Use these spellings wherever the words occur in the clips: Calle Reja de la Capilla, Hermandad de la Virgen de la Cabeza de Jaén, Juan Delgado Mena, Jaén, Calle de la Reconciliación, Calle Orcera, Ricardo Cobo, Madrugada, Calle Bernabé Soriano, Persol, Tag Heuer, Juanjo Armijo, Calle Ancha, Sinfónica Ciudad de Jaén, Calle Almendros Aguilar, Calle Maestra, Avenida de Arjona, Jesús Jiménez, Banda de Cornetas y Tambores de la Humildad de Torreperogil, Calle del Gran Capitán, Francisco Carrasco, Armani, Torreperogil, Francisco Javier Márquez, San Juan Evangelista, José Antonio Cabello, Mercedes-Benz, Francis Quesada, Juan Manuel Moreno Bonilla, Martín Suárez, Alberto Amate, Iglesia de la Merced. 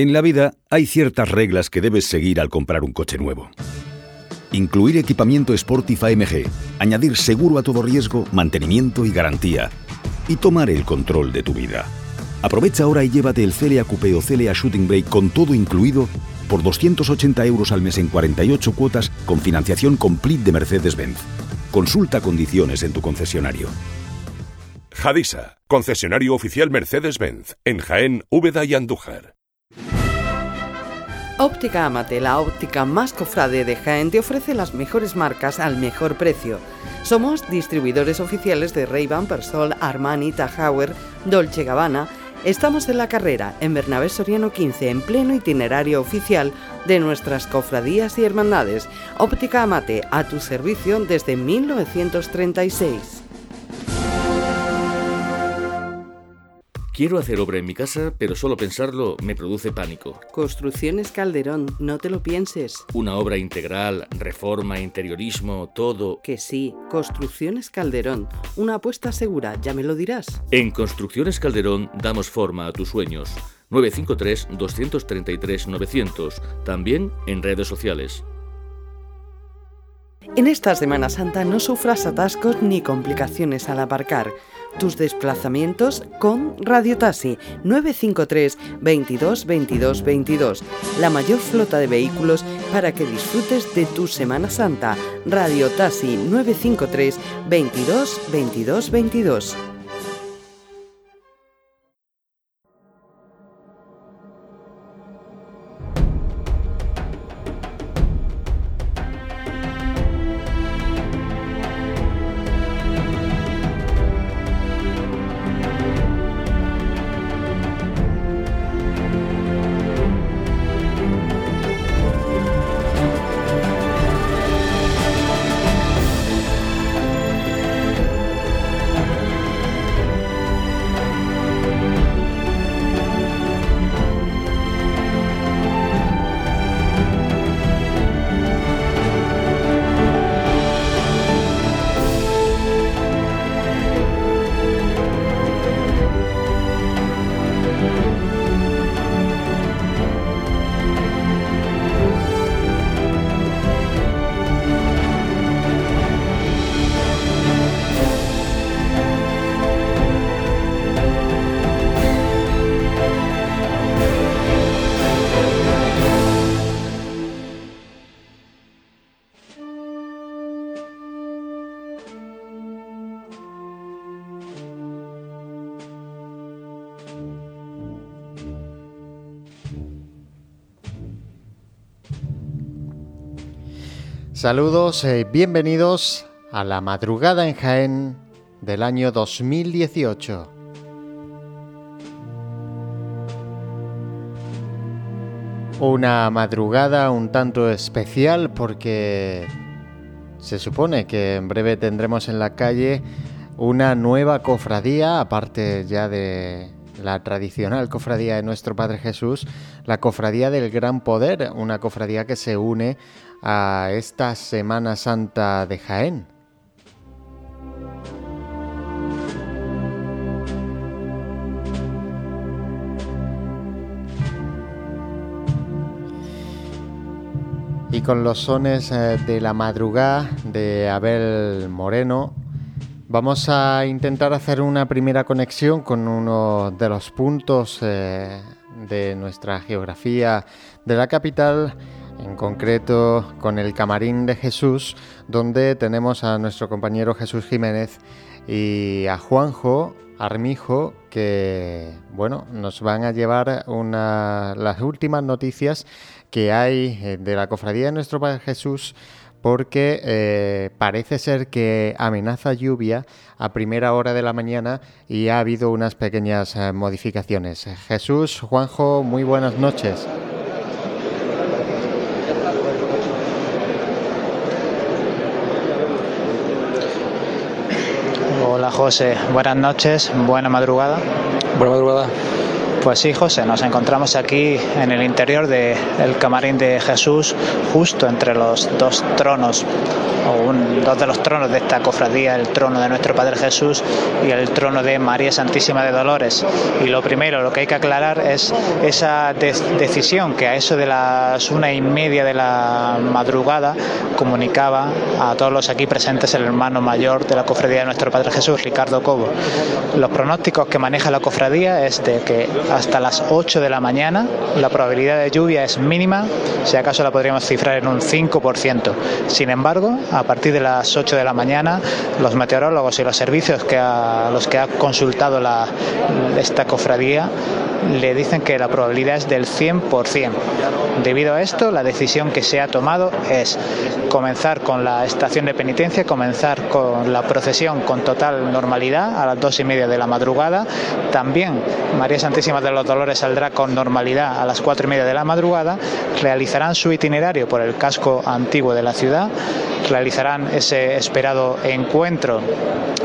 En la vida hay ciertas reglas que debes seguir al comprar un coche nuevo. Incluir equipamiento Sportify AMG, añadir seguro a todo riesgo, mantenimiento y garantía. Y tomar el control de tu vida. Aprovecha ahora y llévate el CLA Coupé o CLA Shooting Brake con todo incluido por 280 euros al mes en 48 cuotas con financiación completa de Mercedes-Benz. Consulta condiciones en tu concesionario. Jadisa, concesionario oficial Mercedes-Benz, en Jaén, Úbeda y Andújar. Óptica Amate, la óptica más cofrade de Jaén, te ofrece las mejores marcas al mejor precio. Somos distribuidores oficiales de Ray-Ban, Persol, Armani, Tag Heuer, Dolce & Gabbana. Estamos en La Carrera, en Bernabé Soriano 15, en pleno itinerario oficial de nuestras cofradías y hermandades. Óptica Amate, a tu servicio desde 1936. Quiero hacer obra en mi casa, pero solo pensarlo me produce pánico. Construcciones Calderón, no te lo pienses. Una obra integral, reforma, interiorismo, todo. Que sí, Construcciones Calderón, una apuesta segura, ya me lo dirás. En Construcciones Calderón damos forma a tus sueños. 953-233-900, también en redes sociales. En esta Semana Santa no sufras atascos ni complicaciones al aparcar. Tus desplazamientos con Radio Taxi, 953 22 22 22. La mayor flota de vehículos para que disfrutes de tu Semana Santa. Radio Taxi, 953 22 22 22. Saludos, bienvenidos a la madrugada en Jaén del año 2018. Una madrugada un tanto especial porque se supone que en breve tendremos en la calle una nueva cofradía, aparte ya de la tradicional cofradía de nuestro Padre Jesús, la cofradía del Gran Poder, una cofradía que se une a esta Semana Santa de Jaén. Y con los sones de la madrugada de Abel Moreno, vamos a intentar hacer una primera conexión con uno de los puntos de nuestra geografía de la capital, en concreto con el Camarín de Jesús, donde tenemos a nuestro compañero Jesús Jiménez y a Juanjo Armijo, que bueno, nos van a llevar las últimas noticias que hay de la cofradía de nuestro Padre Jesús, porque parece ser que amenaza lluvia a primera hora de la mañana y ha habido unas pequeñas modificaciones. Jesús, Juanjo, muy buenas noches. Hola José, buenas noches, buena madrugada. Buena madrugada. Pues sí, José, nos encontramos aquí en el interior del Camarín de Jesús, justo entre los dos tronos, dos de los tronos de esta cofradía, el trono de nuestro Padre Jesús y el trono de María Santísima de Dolores. Y lo primero, lo que hay que aclarar es esa decisión que a eso de las 1:30 de la madrugada comunicaba a todos los aquí presentes el hermano mayor de la cofradía de nuestro Padre Jesús, Ricardo Cobo. Los pronósticos que maneja la cofradía es de que hasta las 8 de la mañana la probabilidad de lluvia es mínima, si acaso la podríamos cifrar en un 5%. Sin embargo, a partir de las 8 de la mañana, los meteorólogos y los servicios a los que ha consultado esta cofradía le dicen que la probabilidad es del 100%. Debido a esto, la decisión que se ha tomado es comenzar con la estación de penitencia, comenzar con la procesión con total normalidad a las 2:30 de la madrugada. También María Santísima de los Dolores saldrá con normalidad a las 4:30 de la madrugada. Realizarán su itinerario por el casco antiguo de la ciudad. Realizarán ese esperado encuentro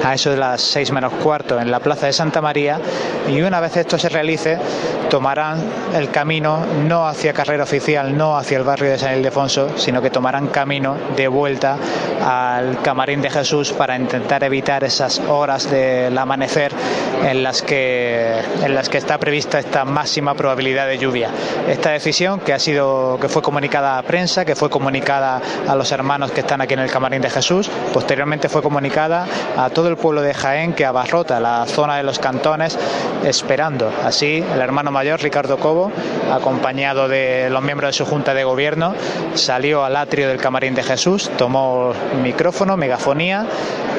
a eso de las 3:45 en la Plaza de Santa María, y una vez esto se realice tomarán el camino no hacia carrera oficial, no hacia el barrio de San Ildefonso, sino que tomarán camino de vuelta al Camarín de Jesús para intentar evitar esas horas del amanecer en las que está prevista esta máxima probabilidad de lluvia. Esta decisión que fue comunicada a prensa, que fue comunicada a los hermanos que están aquí en el Camarín de Jesús, posteriormente fue comunicada a todo el pueblo de Jaén que abarrota la zona de los cantones esperando. Así, el hermano mayor Ricardo Cobo, acompañado de los miembros de su junta de gobierno, salió al atrio del Camarín de Jesús, tomó micrófono, megafonía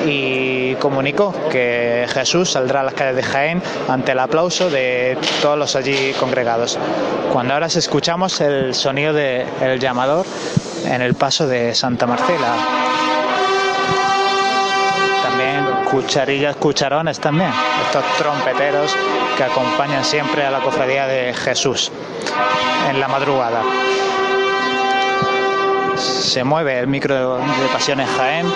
y comunicó que Jesús saldrá a las calles de Jaén ante el aplauso de todos los allí congregados. Cuando ahora escuchamos el sonido del llamador en el paso de Santa Marcela. También cucharillas, cucharones también, estos trompeteros que acompañan siempre a la cofradía de Jesús en la madrugada. Se mueve el micro de Pasiones Jaén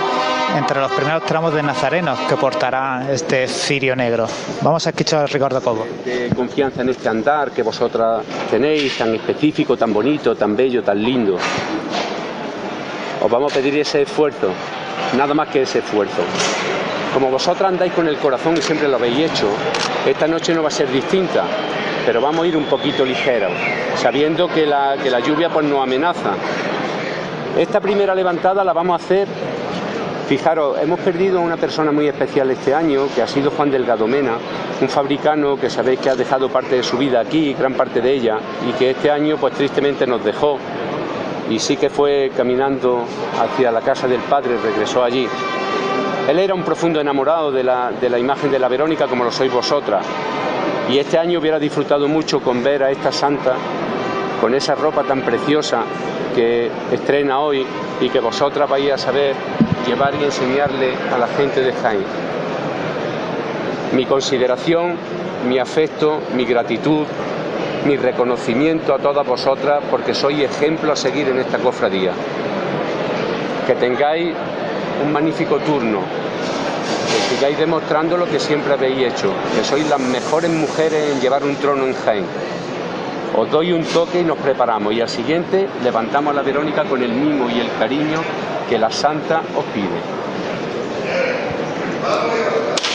entre los primeros tramos de nazarenos que portará este cirio negro. Vamos a escuchar a Ricardo Cobo. De confianza en este andar que vosotras tenéis, tan específico, tan bonito, tan bello, tan lindo. Os vamos a pedir ese esfuerzo, nada más que ese esfuerzo. Como vosotras andáis con el corazón y siempre lo habéis hecho, esta noche no va a ser distinta, pero vamos a ir un poquito ligeros, sabiendo que la lluvia pues nos amenaza. Esta primera levantada la vamos a hacer. Fijaros, hemos perdido a una persona muy especial este año, que ha sido Juan Delgado Mena, un fabricano que sabéis que ha dejado parte de su vida aquí, gran parte de ella, y que este año pues tristemente nos dejó, y sí que fue caminando hacia la casa del padre, regresó allí. Él era un profundo enamorado de la imagen de la Verónica, como lo sois vosotras, y este año hubiera disfrutado mucho con ver a esta santa con esa ropa tan preciosa que estrena hoy y que vosotras vais a saber llevar y enseñarle a la gente de Jaén. Mi consideración, mi afecto, mi gratitud, mi reconocimiento a todas vosotras porque sois ejemplo a seguir en esta cofradía. Que tengáis un magnífico turno, que sigáis demostrando lo que siempre habéis hecho, que sois las mejores mujeres en llevar un trono en Jaén. Os doy un toque y nos preparamos, y al siguiente levantamos a la Verónica con el mimo y el cariño que la santa os pide.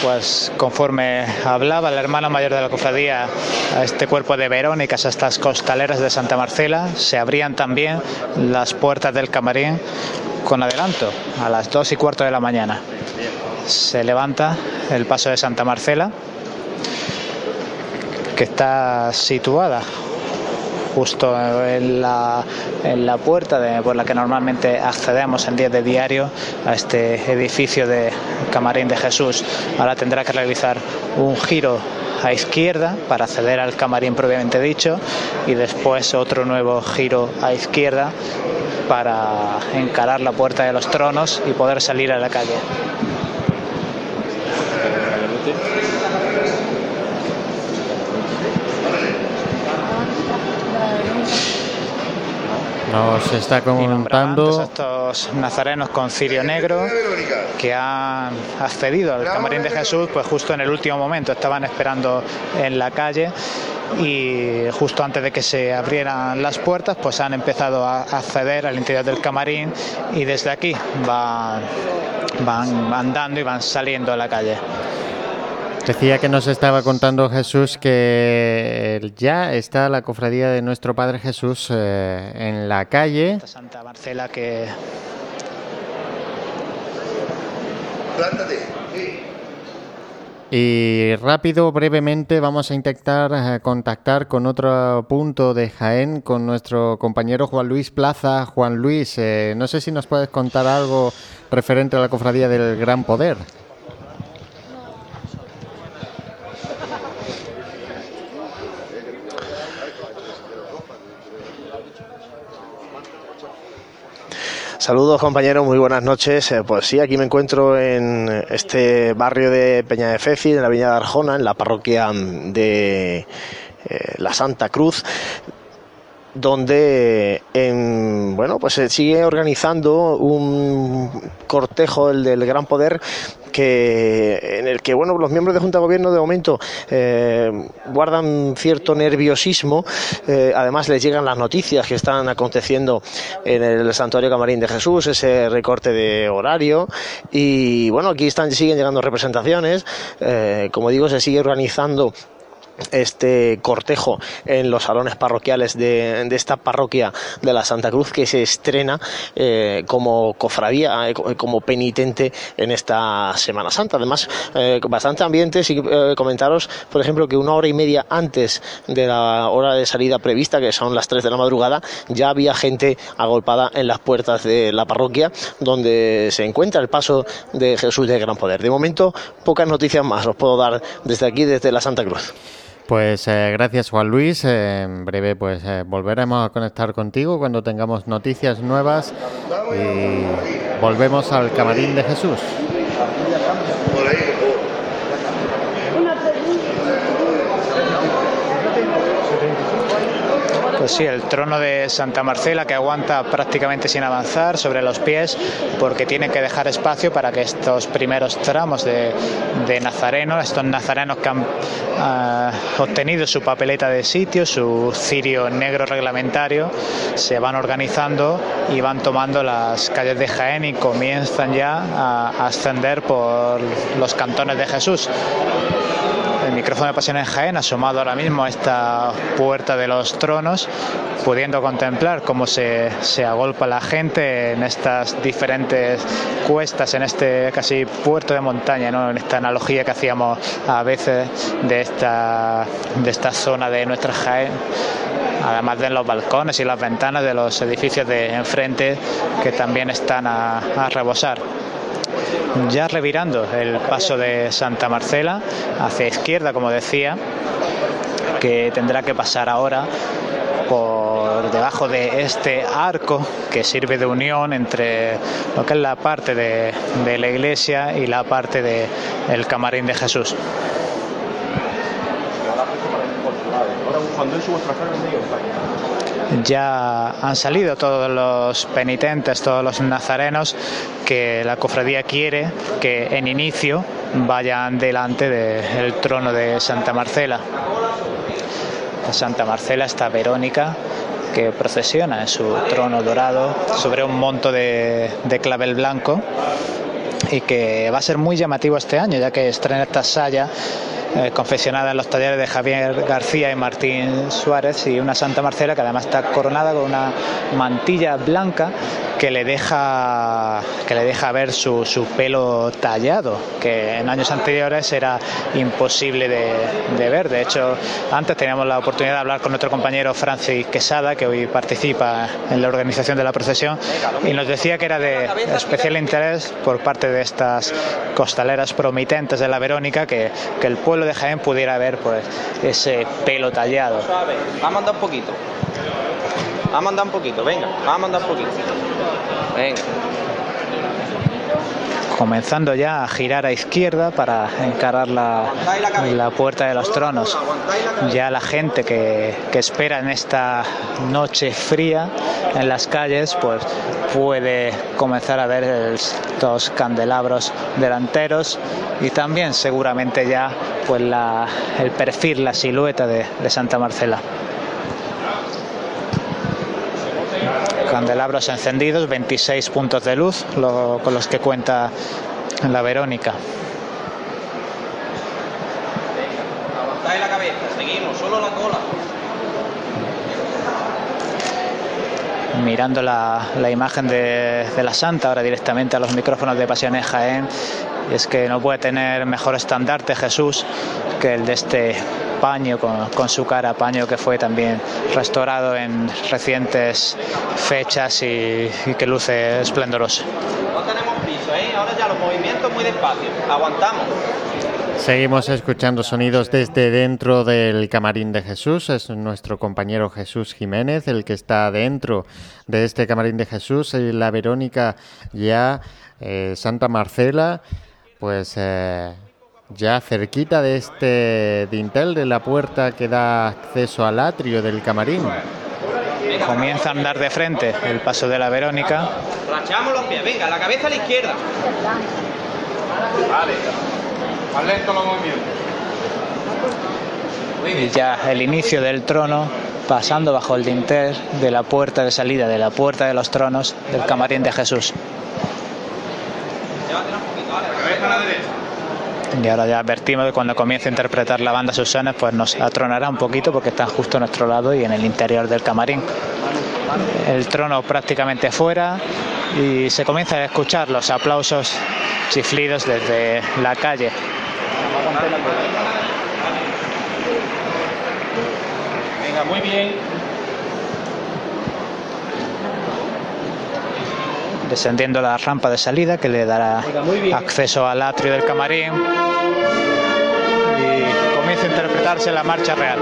Pues conforme hablaba la hermana mayor de la cofradía, a este cuerpo de Verónicas, a estas costaleras de Santa Marcela, se abrían también las puertas del camarín con adelanto a las 2:15 de la mañana. Se levanta el paso de Santa Marcela, que está situada justo en la puerta por la que normalmente accedemos en días de diario a este edificio de Camarín de Jesús. Ahora tendrá que realizar un giro a izquierda para acceder al camarín propiamente dicho, y después otro nuevo giro a izquierda para encarar la puerta de los tronos y poder salir a la calle. Nos está comentando estos nazarenos con cirio negro que han accedido al Camarín de Jesús pues justo en el último momento, estaban esperando en la calle y justo antes de que se abrieran las puertas pues han empezado a acceder al interior del camarín y desde aquí van andando y van saliendo a la calle. Decía que nos estaba contando Jesús que ya está la cofradía de nuestro Padre Jesús en la calle Santa Marcela que... Plántate. Sí. Y rápido, brevemente, vamos a intentar contactar con otro punto de Jaén, con nuestro compañero Juan Luis Plaza. Juan Luis, no sé si nos puedes contar algo referente a la cofradía del Gran Poder. Saludos compañeros, muy buenas noches. Pues sí, aquí me encuentro en este barrio de Peñamefecit, en la Avenida de Arjona, en la parroquia de la Santa Cruz, donde pues se sigue organizando un cortejo, el del Gran Poder, en el que los miembros de Junta de Gobierno de momento guardan cierto nerviosismo. Además les llegan las noticias que están aconteciendo en el santuario Camarín de Jesús, ese recorte de horario, y bueno, aquí siguen llegando representaciones. Como digo, se sigue organizando este cortejo en los salones parroquiales de esta parroquia de la Santa Cruz, que se estrena como cofradía, como penitente en esta Semana Santa. Además, bastante ambiente. Comentaros, por ejemplo, que una hora y media antes de la hora de salida prevista, que son las 3 de la madrugada, ya había gente agolpada en las puertas de la parroquia donde se encuentra el paso de Jesús de Gran Poder. De momento, pocas noticias más os puedo dar desde aquí, desde la Santa Cruz. Pues gracias Juan Luis, en breve pues volveremos a conectar contigo cuando tengamos noticias nuevas y volvemos al Camarín de Jesús. Pues sí, el trono de Santa Marcela que aguanta prácticamente sin avanzar sobre los pies porque tiene que dejar espacio para que estos primeros tramos de nazarenos, estos nazarenos que han obtenido su papeleta de sitio, su cirio negro reglamentario, se van organizando y van tomando las calles de Jaén y comienzan ya a ascender por los cantones de Jesús. El micrófono de Pasiones Jaén, asomado ahora mismo a esta puerta de los tronos, pudiendo contemplar cómo se agolpa la gente en estas diferentes cuestas, en este casi puerto de montaña, ¿no? En esta analogía que hacíamos a veces de esta zona de nuestra Jaén, además de los balcones y las ventanas de los edificios de enfrente que también están a rebosar. Ya revirando el paso de Santa Marcela hacia izquierda, como decía, que tendrá que pasar ahora por debajo de este arco que sirve de unión entre lo que es la parte de la iglesia y la parte del Camarín de Jesús. Ya han salido todos los penitentes, todos los nazarenos que la cofradía quiere que en inicio vayan delante del trono de Santa Marcela. La Santa Marcela está Verónica, que procesiona en su trono dorado sobre un monto de clavel blanco, y que va a ser muy llamativo este año, ya que estrena esta saya confeccionada en los talleres de Javier García y Martín Suárez, y una Santa Marcela que además está coronada con una mantilla blanca que le deja ver su pelo tallado, que en años anteriores era imposible de ver. De hecho, antes teníamos la oportunidad de hablar con nuestro compañero Francis Quesada, que hoy participa en la organización de la procesión, y nos decía que era de especial interés por parte de estas costaleras promitentes de la Verónica que el pueblo de Jaén pudiera ver pues ese pelo tallado. Vamos a andar un poquito. Vamos a andar un poquito, venga, vamos a andar un poquito. Venga. comenzando ya a girar a izquierda para encarar la puerta de los tronos. Ya la gente que espera en esta noche fría en las calles, pues puede comenzar a ver estos candelabros delanteros y también seguramente ya pues el perfil, la silueta de Santa Marcela. Candelabros encendidos, 26 puntos de luz con los que cuenta la Verónica. Aguantáis la cabeza, seguimos, solo la cola. Mirando la imagen de la Santa ahora directamente a los micrófonos de Pasiones Jaén, y es que no puede tener mejor estandarte Jesús que el de este paño con su cara, paño que fue también restaurado en recientes fechas y que luce esplendoroso. No tenemos prisa, ¿eh? Ahora ya los movimientos muy despacio, aguantamos. Seguimos escuchando sonidos desde dentro del Camarín de Jesús. Es nuestro compañero Jesús Jiménez el que está dentro de este Camarín de Jesús. La Verónica ya, Santa Marcela, pues ya cerquita de este dintel de la puerta que da acceso al atrio del Camarín. Comienza a andar de frente el paso de la Verónica. Rachamos los pies, venga, la cabeza a la izquierda. Vale. Y ya el inicio del trono, pasando bajo el dintel de la puerta de salida, de la puerta de los tronos del Camarín de Jesús. Y ahora ya advertimos que cuando comience a interpretar la banda Susana, pues nos atronará un poquito porque está justo a nuestro lado y en el interior del camarín. El trono prácticamente fuera y se comienza a escuchar los aplausos, chiflidos desde la calle. Venga, muy bien. Descendiendo la rampa de salida que le dará acceso al atrio del camarín y comienza a interpretarse la marcha real.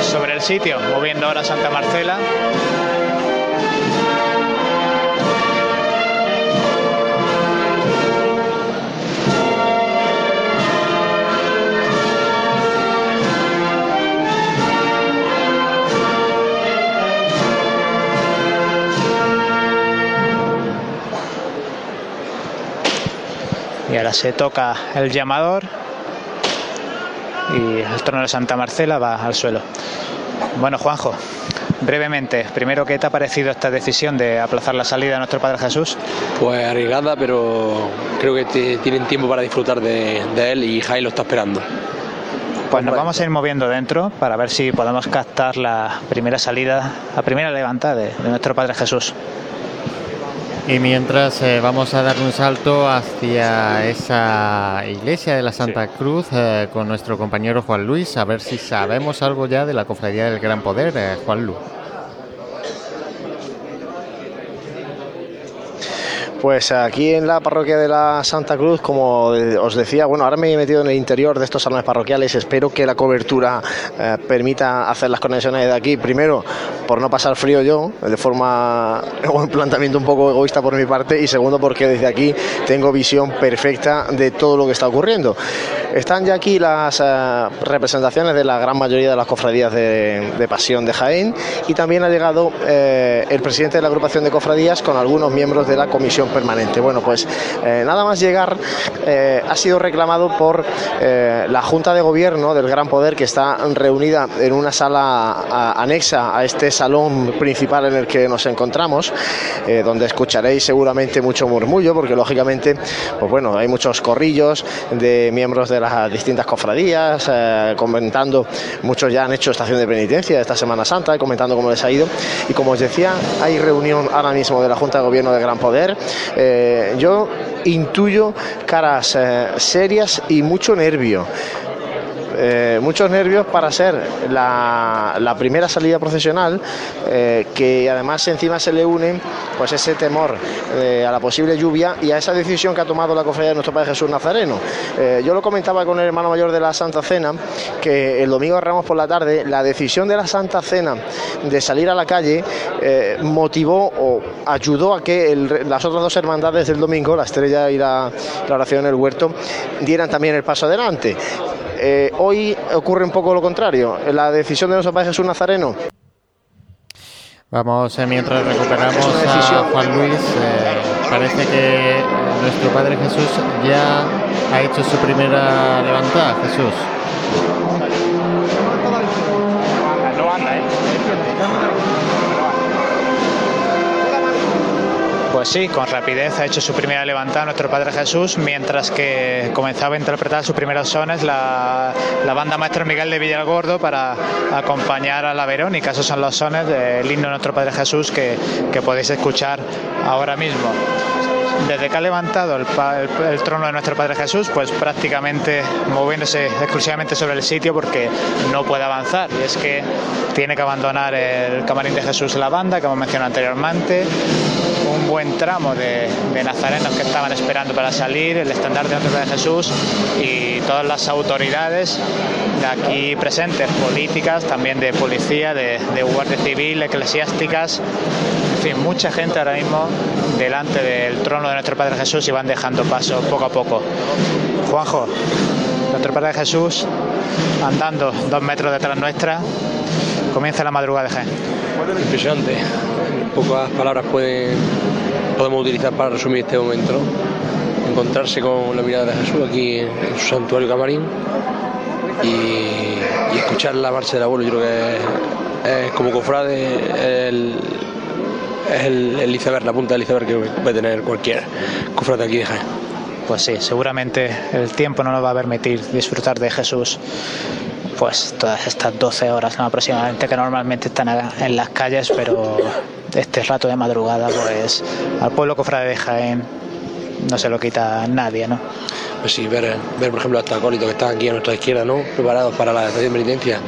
Sobre el sitio, moviendo ahora Santa Marcela. Y ahora se toca el llamador y el trono de Santa Marcela va al suelo. Bueno, Juanjo, brevemente, primero, ¿qué te ha parecido esta decisión de aplazar la salida de nuestro Padre Jesús? Pues arriesgada, pero creo que tienen tiempo para disfrutar de él y Jaén lo está esperando. Pues nos vamos a ir moviendo dentro para ver si podemos captar la primera salida, la primera levantada de nuestro Padre Jesús. Y mientras vamos a dar un salto hacia esa iglesia de la Santa Cruz con nuestro compañero Juan Luis, a ver si sabemos algo ya de la Cofradía del Gran Poder, Juan Luis. Pues aquí en la parroquia de la Santa Cruz, como os decía, bueno, ahora me he metido en el interior de estos salones parroquiales. Espero que la cobertura permita hacer las conexiones de aquí. Primero, por no pasar frío yo, de forma o un planteamiento un poco egoísta por mi parte. Y segundo, porque desde aquí tengo visión perfecta de todo lo que está ocurriendo. Están ya aquí las representaciones de la gran mayoría de las cofradías de Pasión de Jaén. Y también ha llegado el presidente de la agrupación de cofradías con algunos miembros de la comisión permanente. Bueno, pues nada más llegar ha sido reclamado por la Junta de Gobierno del Gran Poder, que está reunida en una sala anexa a este salón principal en el que nos encontramos, donde escucharéis seguramente mucho murmullo, porque lógicamente, pues bueno, hay muchos corrillos de miembros de las distintas cofradías comentando. Muchos ya han hecho estación de penitencia esta Semana Santa, comentando cómo les ha ido. Y como os decía, hay reunión ahora mismo de la Junta de Gobierno del Gran Poder. Yo intuyo caras serias y mucho nervio. muchos nervios para hacer la primera salida procesional, que además encima se le une pues ese temor a la posible lluvia y a esa decisión que ha tomado la cofradía de nuestro Padre Jesús Nazareno. Yo lo comentaba con el hermano mayor de la Santa Cena, que el domingo Ramos por la tarde, la decisión de la Santa Cena de salir a la calle motivó o ayudó a que las otras dos hermandades del domingo, la Estrella y la Oración en el Huerto, dieran también el paso adelante. Hoy ocurre un poco lo contrario, la decisión de nuestro Padre Jesús Nazareno. Vamos, mientras recuperamos a Juan Luis, parece que nuestro Padre Jesús ya ha hecho su primera levantada, Jesús. No anda, ¿eh? Pues sí, con rapidez ha hecho su primera levantada nuestro Padre Jesús, mientras que comenzaba a interpretar sus primeros sones la banda Maestro Miguel de Villalgordo para acompañar a la Verónica. Esos son los sones del himno de nuestro Padre Jesús que podéis escuchar ahora mismo. Desde que ha levantado el trono de nuestro Padre Jesús, pues prácticamente moviéndose exclusivamente sobre el sitio porque no puede avanzar. Y es que tiene que abandonar el Camarín de Jesús la banda, que hemos mencionado anteriormente. Un buen tramo de nazarenos que estaban esperando para salir, el estandarte de nuestro Padre Jesús y todas las autoridades de aquí presentes, políticas, también de policía, de guardia civil, eclesiásticas. En fin, mucha gente ahora mismo delante del trono de nuestro Padre Jesús y van dejando paso poco a poco. Juanjo, nuestro Padre Jesús andando 2 metros detrás nuestra, comienza la madrugada de Jaén. Impresionante, pocas palabras podemos utilizar para resumir este momento, ¿no? Encontrarse con la mirada de Jesús aquí en su santuario camarín y escuchar la marcha del abuelo. Yo creo que es como cofrade el iceberg, la punta del iceberg que puede tener cualquier cofrade aquí de Jaén. Pues sí, seguramente el tiempo no nos va a permitir disfrutar de Jesús pues todas estas 12 horas, ¿no?, aproximadamente, que normalmente están en las calles, pero este rato de madrugada pues al pueblo cofrade de Jaén no se lo quita nadie, ¿no? Pues sí, ver por ejemplo a estos acólitos que están aquí a nuestra izquierda, ¿no?, preparados para la estación de penitencia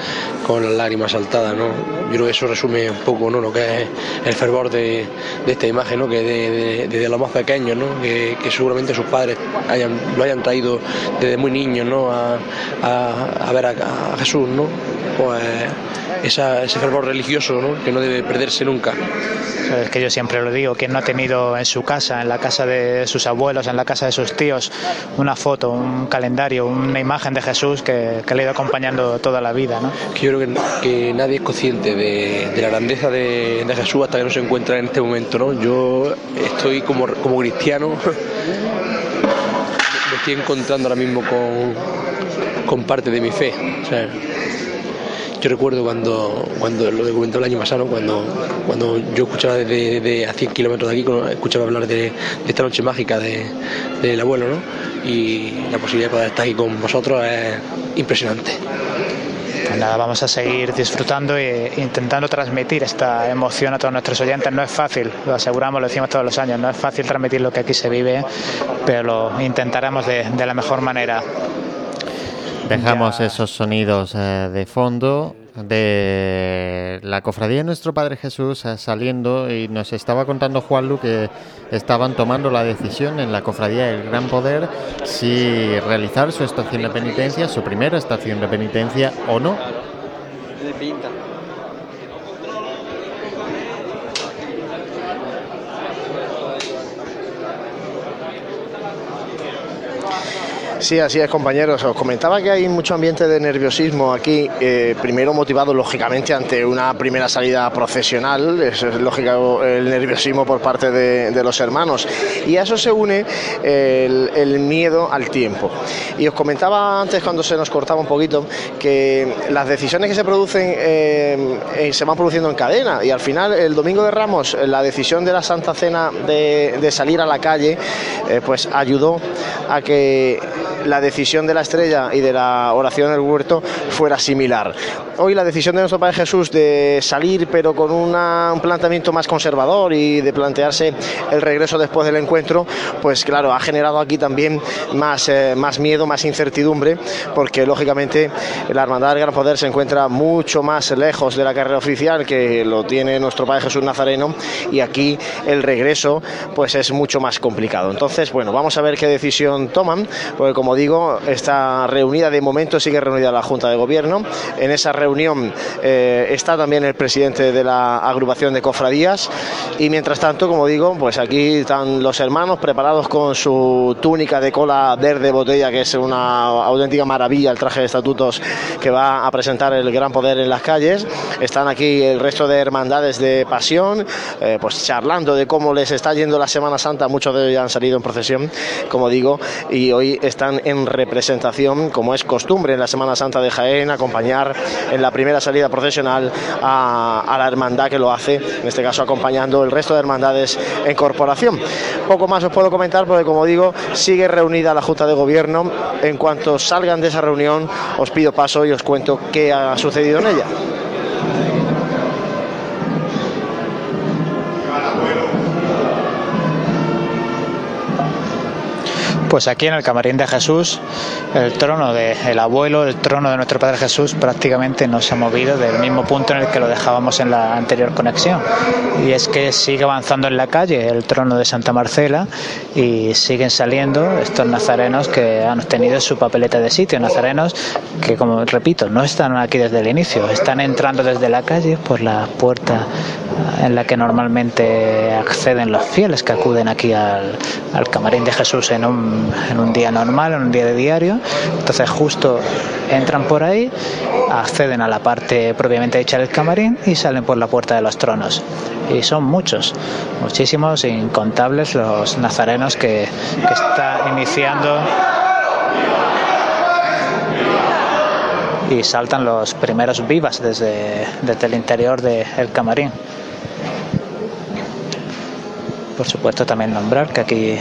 con las lágrimas saltadas, ¿no? Yo creo que eso resume un poco, ¿no?, lo que es el fervor de esta imagen, ¿no?, que desde los más pequeños, ¿no?, que seguramente sus padres lo hayan traído desde muy niños, ¿no?, a ver a Jesús, ¿no? Pues ese fervor religioso, ¿no?, que no debe perderse nunca. Es que yo siempre lo digo, quien no ha tenido en su casa, en la casa de sus abuelos, en la casa de sus tíos, una foto, un calendario, una imagen de Jesús que le ha ido acompañando toda la vida, ¿no? Que yo creo que nadie es consciente de la grandeza de Jesús hasta que no se encuentra en este momento, ¿no? Yo estoy como cristiano, me estoy encontrando ahora mismo con parte de mi fe, o sea, yo recuerdo cuando lo documentó el año pasado, ¿no?, cuando yo escuchaba desde a 100 kilómetros de aquí, escuchaba hablar de esta noche mágica del abuelo, ¿no? Y la posibilidad de poder estar aquí con vosotros es impresionante. Pues nada, vamos a seguir disfrutando e intentando transmitir esta emoción a todos nuestros oyentes. No es fácil, lo aseguramos, lo decimos todos los años, no es fácil transmitir lo que aquí se vive, pero lo intentaremos de la mejor manera. Dejamos esos sonidos de fondo de la cofradía de nuestro Padre Jesús saliendo, y nos estaba contando Juanlu que estaban tomando la decisión en la cofradía del Gran Poder si realizar su estación de penitencia, su primera estación de penitencia o no. Sí, así es, compañeros. Os comentaba que hay mucho ambiente de nerviosismo aquí, primero motivado, lógicamente, ante una primera salida procesional. Eso es lógico, el nerviosismo por parte de los hermanos. Y a eso se une el miedo al tiempo. Y os comentaba antes, cuando se nos cortaba un poquito, que las decisiones que se producen se van produciendo en cadena. Y al final, el domingo de Ramos, la decisión de la Santa Cena de salir a la calle, pues ayudó a que la decisión de la Estrella y de la Oración del Huerto fuera similar. hoy la decisión de nuestro Padre Jesús de salir, pero con un planteamiento más conservador y de plantearse el regreso después del encuentro, pues claro, ha generado aquí también más miedo, más incertidumbre, porque lógicamente la Hermandad del Gran Poder se encuentra mucho más lejos de la carrera oficial que lo tiene nuestro Padre Jesús Nazareno, y aquí el regreso pues es mucho más complicado. Entonces, bueno, vamos a ver qué decisión toman, porque como digo, está reunida, de momento sigue reunida la Junta de Gobierno. En esa reunión está también el presidente de la agrupación de cofradías, y mientras tanto, como digo, pues aquí están los hermanos preparados con su túnica de cola verde botella, que es una auténtica maravilla el traje de estatutos que va a presentar el Gran Poder en las calles. Están aquí el resto de hermandades de pasión, pues charlando de cómo les está yendo la Semana Santa. Muchos de ellos ya han salido en procesión, como digo, y hoy están en representación, como es costumbre en la Semana Santa de Jaén, acompañar en la primera salida procesional a la hermandad que lo hace, en este caso acompañando el resto de hermandades en corporación. Poco más os puedo comentar, porque como digo, sigue reunida la Junta de Gobierno. En cuanto salgan de esa reunión, os pido paso y os cuento qué ha sucedido en ella. Pues aquí en el Camarín de Jesús, el trono del abuelo, el trono de nuestro Padre Jesús, prácticamente no se ha movido del mismo punto en el que lo dejábamos en la anterior conexión. Y es que sigue avanzando en la calle el trono de Santa Marcela, y siguen saliendo estos nazarenos que han obtenido su papeleta de sitio. Nazarenos que, como repito, no están aquí desde el inicio, están entrando desde la calle por la puerta en la que normalmente acceden los fieles que acuden aquí al Camarín de Jesús en un día normal, en un día de diario. Entonces justo entran por ahí, acceden a la parte propiamente hecha del camarín y salen por la puerta de los tronos. Y son muchos, muchísimos, incontables los nazarenos que está iniciando. Y saltan los primeros vivas desde el interior del camarín. Por supuesto, también nombrar que aquí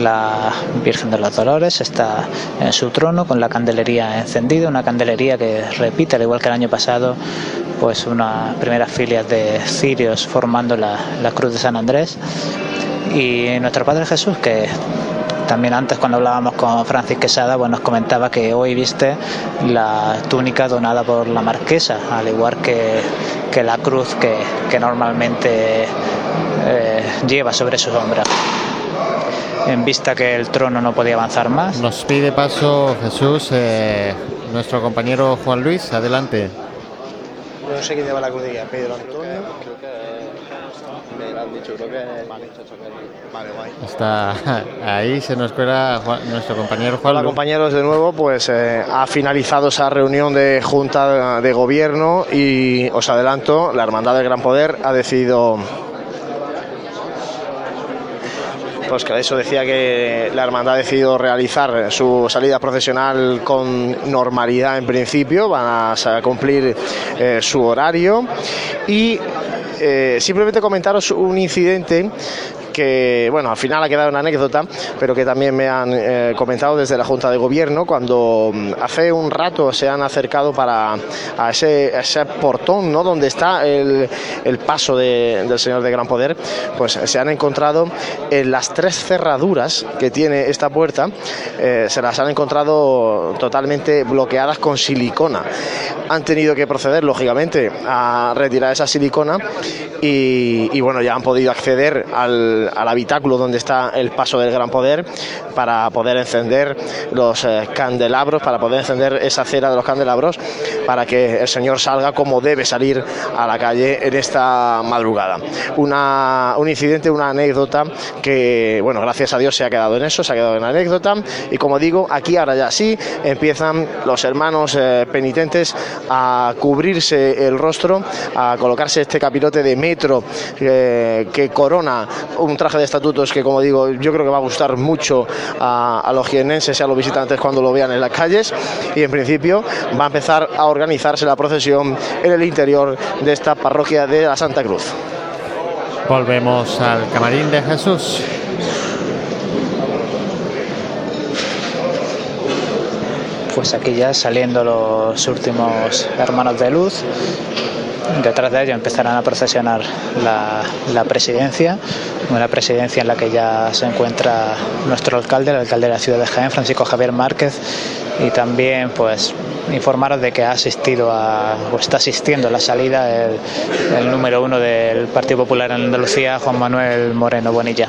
la Virgen de los Dolores está en su trono con la candelería encendida, una candelería que repite, al igual que el año pasado, pues unas primeras filas de cirios formando la cruz de San Andrés. Y nuestro Padre Jesús, que también antes, cuando hablábamos con Francis Quesada, pues nos comentaba que hoy viste la túnica donada por la marquesa, al igual que la cruz que normalmente lleva sobre sus hombros. En vista que el trono no podía avanzar más, nos pide paso Jesús, nuestro compañero Juan Luis, adelante. No sé quién lleva la crudilla, Pedro Antonio. Creo que me han dicho, creo que es vale, guay. Está ahí, se nos cuela nuestro compañero Juan. Hola, compañeros, de nuevo, pues ha finalizado esa reunión de Junta de Gobierno y os adelanto, la Hermandad del Gran Poder ha decidido. Pues que eso decía que la hermandad ha decidido realizar su salida procesional con normalidad en principio, van a cumplir su horario y simplemente comentaros un incidente que, bueno, al final ha quedado una anécdota, pero que también me han comentado desde la Junta de Gobierno, cuando hace un rato se han acercado a ese portón, ¿no?, donde está el paso del Señor de Gran Poder. Pues se han encontrado las tres cerraduras que tiene esta puerta, se las han encontrado totalmente bloqueadas con silicona. Han tenido que proceder, lógicamente, a retirar esa silicona y bueno, ya han podido acceder al habitáculo donde está el paso del Gran Poder para poder encender los candelabros, para poder encender esa cera de los candelabros, para que el Señor salga como debe salir a la calle en esta madrugada. Un incidente, una anécdota que, bueno, gracias a Dios se ha quedado en eso, se ha quedado en la anécdota. Y como digo, aquí ahora ya sí empiezan los hermanos penitentes a cubrirse el rostro, a colocarse este capirote de metro que corona un traje de estatutos que, como digo, yo creo que va a gustar mucho a los jienenses y a los visitantes cuando lo vean en las calles. Y en principio va a empezar a organizarse la procesión en el interior de esta parroquia de la Santa Cruz. Volvemos al Camarín de Jesús. pues aquí ya saliendo los últimos hermanos de luz. Detrás de ellos empezarán a procesionar la presidencia, una presidencia en la que ya se encuentra nuestro alcalde, el alcalde de la ciudad de Jaén, Francisco Javier Márquez, y también pues informaros de que ha asistido o está asistiendo a la salida el número uno del Partido Popular en Andalucía, Juan Manuel Moreno Bonilla.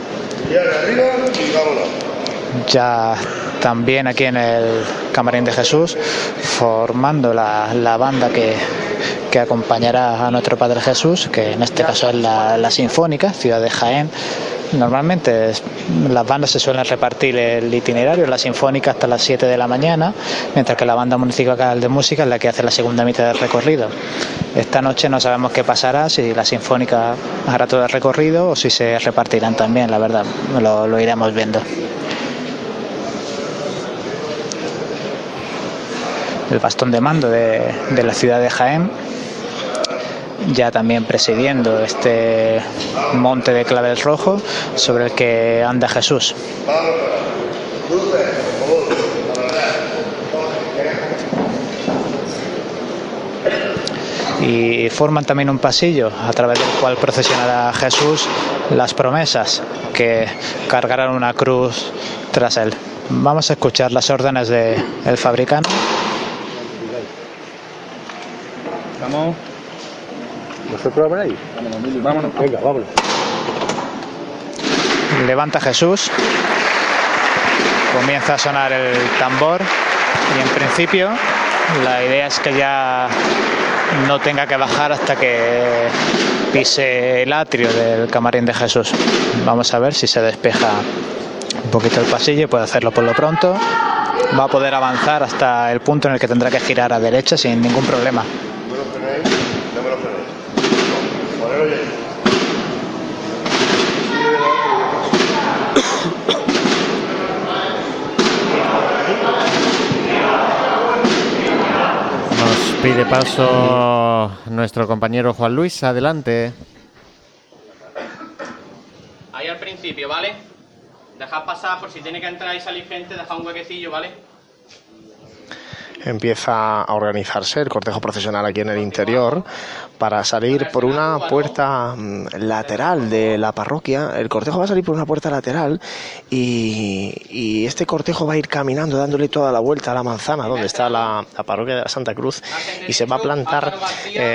Ya también aquí en el Camarín de Jesús, formando la banda que acompañará a nuestro Padre Jesús, que en este caso es la Sinfónica, Ciudad de Jaén. Normalmente las bandas se suelen repartir el itinerario, la Sinfónica hasta las 7 de la mañana, mientras que la banda municipal de música es la que hace la segunda mitad del recorrido. Esta noche no sabemos qué pasará, si la Sinfónica hará todo el recorrido o si se repartirán también, la verdad, lo iremos viendo. El bastón de mando de la ciudad de Jaén, ya también presidiendo este monte de clavel rojo sobre el que anda Jesús. Y forman también un pasillo a través del cual procesionará Jesús las promesas que cargarán una cruz tras él. Vamos a escuchar las órdenes del fabricante. Vamos. ¿Vosotros habréis? Vámonos. Venga, vámonos. Levanta Jesús. Comienza a sonar el tambor. Y en principio, la idea es que ya no tenga que bajar hasta que pise el atrio del Camarín de Jesús. Vamos a ver si se despeja un poquito el pasillo. Puede hacerlo por lo pronto. Va a poder avanzar hasta el punto en el que tendrá que girar a derecha sin ningún problema. Nos pide paso nuestro compañero Juan Luis, adelante. Ahí al principio, ¿vale? Dejad pasar, por si tiene que entrar y salir gente, dejad un huequecillo, ¿vale? Empieza a organizarse el cortejo procesional aquí en el interior para salir por una puerta lateral de la parroquia. El cortejo va a salir por una puerta lateral y este cortejo va a ir caminando, dándole toda la vuelta a la manzana donde está la parroquia de la Santa Cruz, y se va a plantar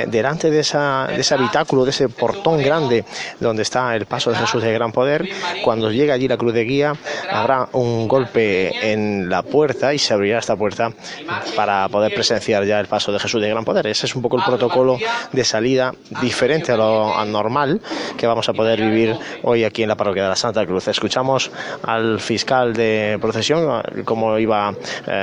delante de ese habitáculo, de ese portón grande donde está el paso de Jesús de Gran Poder. Cuando llegue allí la cruz de guía, habrá un golpe en la puerta y se abrirá esta puerta para poder presenciar ya el paso de Jesús de Gran Poder. Ese es un poco el protocolo de salida, diferente a lo anormal que vamos a poder vivir hoy aquí en la parroquia de la Santa Cruz. Escuchamos al fiscal de procesión cómo iba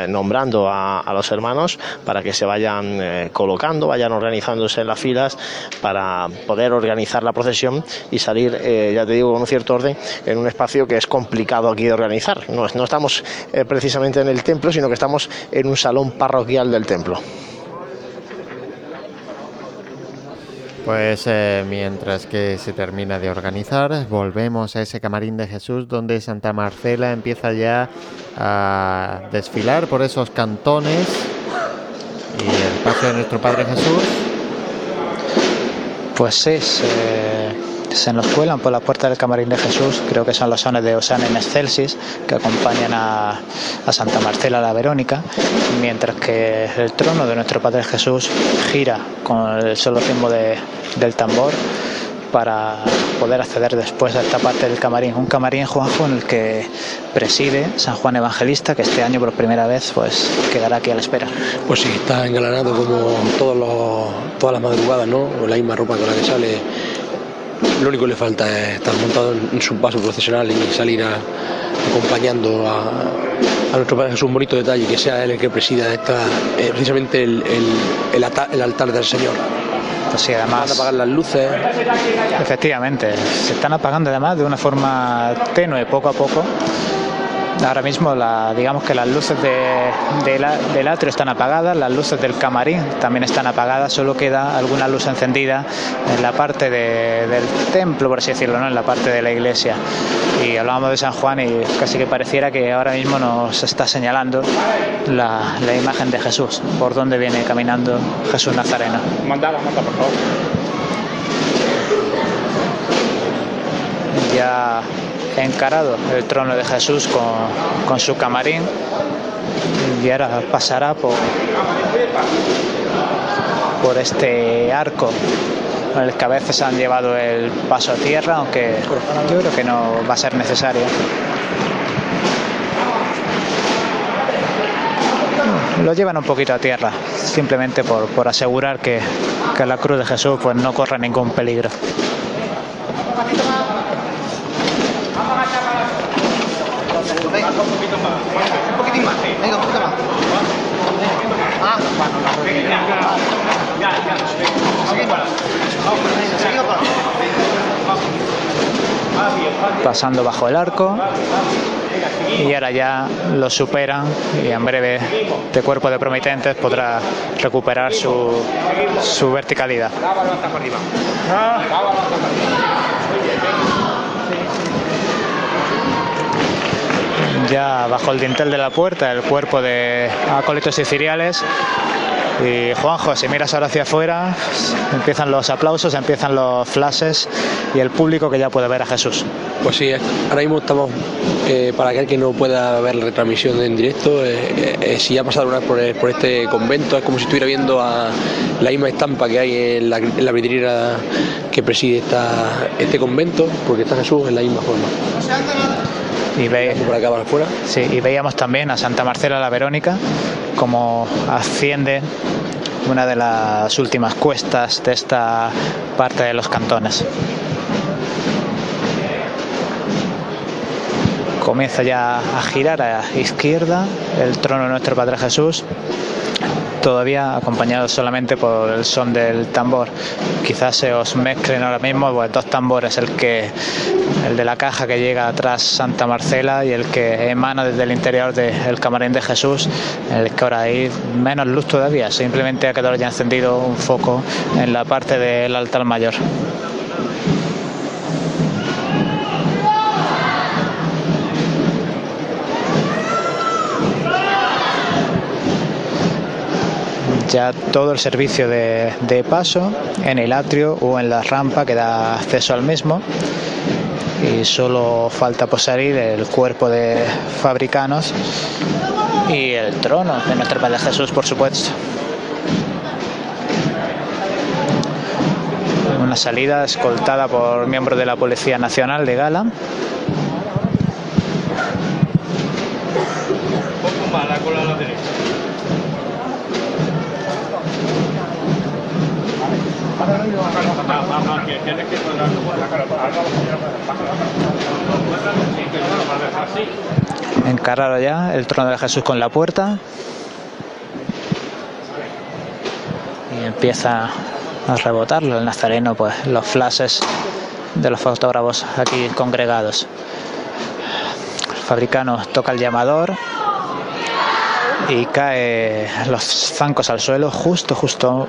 nombrando a los hermanos para que se vayan colocando, vayan organizándose en las filas para poder organizar la procesión y salir, ya te digo, con un cierto orden en un espacio que es complicado aquí de organizar. No estamos precisamente en el templo, sino que estamos en un salón parroquial del templo. Pues mientras que se termina de organizar, volvemos a ese Camarín de Jesús donde Santa Marcela empieza ya a desfilar por esos cantones y el paso de nuestro Padre Jesús. Pues es... Se nos cuelan por la puerta del Camarín de Jesús, creo que son los sones de Osana en Excelsis, que acompañan a Santa Marcela la Verónica, mientras que el trono de nuestro Padre Jesús gira con el solo ritmo del tambor para poder acceder después a esta parte del camarín. Un camarín, Juanjo, en el que preside San Juan Evangelista, que este año por primera vez pues quedará aquí a la espera. Pues sí, está engalanado como todas las madrugadas, ¿no? La misma ropa con la que sale. Lo único que le falta es estar montado en su paso procesional y salir acompañando a nuestro Padre Jesús. Un bonito detalle, que sea él el que presida precisamente el altar del Señor. Sí, además, se van a apagar las luces. Efectivamente, se están apagando además de una forma tenue, poco a poco. Ahora mismo digamos que las luces del atrio están apagadas, las luces del camarín también están apagadas, solo queda alguna luz encendida en la parte del templo, por así decirlo, ¿no? En la parte de la iglesia. Y hablábamos de San Juan y casi que pareciera que ahora mismo nos está señalando la imagen de Jesús, por donde viene caminando Jesús Nazareno. Manda, por favor. Ya encarado el trono de Jesús con su camarín, y ahora pasará por este arco con el que a veces han llevado el paso a tierra, aunque yo creo que no va a ser necesario. Lo llevan un poquito a tierra, simplemente por asegurar que la cruz de Jesús pues no corre ningún peligro. Pasando bajo el arco, y ahora ya lo superan, y en breve este cuerpo de promitentes podrá recuperar su verticalidad. Ya bajo el dintel de la puerta el cuerpo de acólitos y ciriales. Y Juanjo, si miras ahora hacia afuera, empiezan los aplausos, empiezan los flashes y el público que ya puede ver a Jesús. Pues sí, ahora mismo estamos, para aquel que no pueda ver la retransmisión en directo, si ha pasado una vez por este convento, es como si estuviera viendo la misma estampa que hay en la vidriera que preside este convento, porque está Jesús en la misma forma. Y veíamos también a Santa Marcela la Verónica, como asciende una de las últimas cuestas de esta parte de los Cantones. Comienza ya a girar a la izquierda el trono de nuestro Padre Jesús, todavía acompañado solamente por el son del tambor. Quizás se os mezclen ahora mismo pues dos tambores, el de la caja que llega atrás Santa Marcela y el que emana desde el interior del camarín de Jesús, en el que ahora hay menos luz todavía, simplemente ha quedado ya encendido un foco en la parte del altar mayor. Ya todo el servicio de paso en el atrio o en la rampa que da acceso al mismo, y solo falta por salir el cuerpo de fabricanos y el trono de nuestro Padre Jesús, por supuesto. Una salida escoltada por miembros de la Policía Nacional de Gala. Encarrado ya el trono de Jesús con la puerta, y empieza a rebotarlo el nazareno, pues los flashes de los fotógrafos aquí congregados. El fabricano toca el llamador y cae los zancos al suelo justo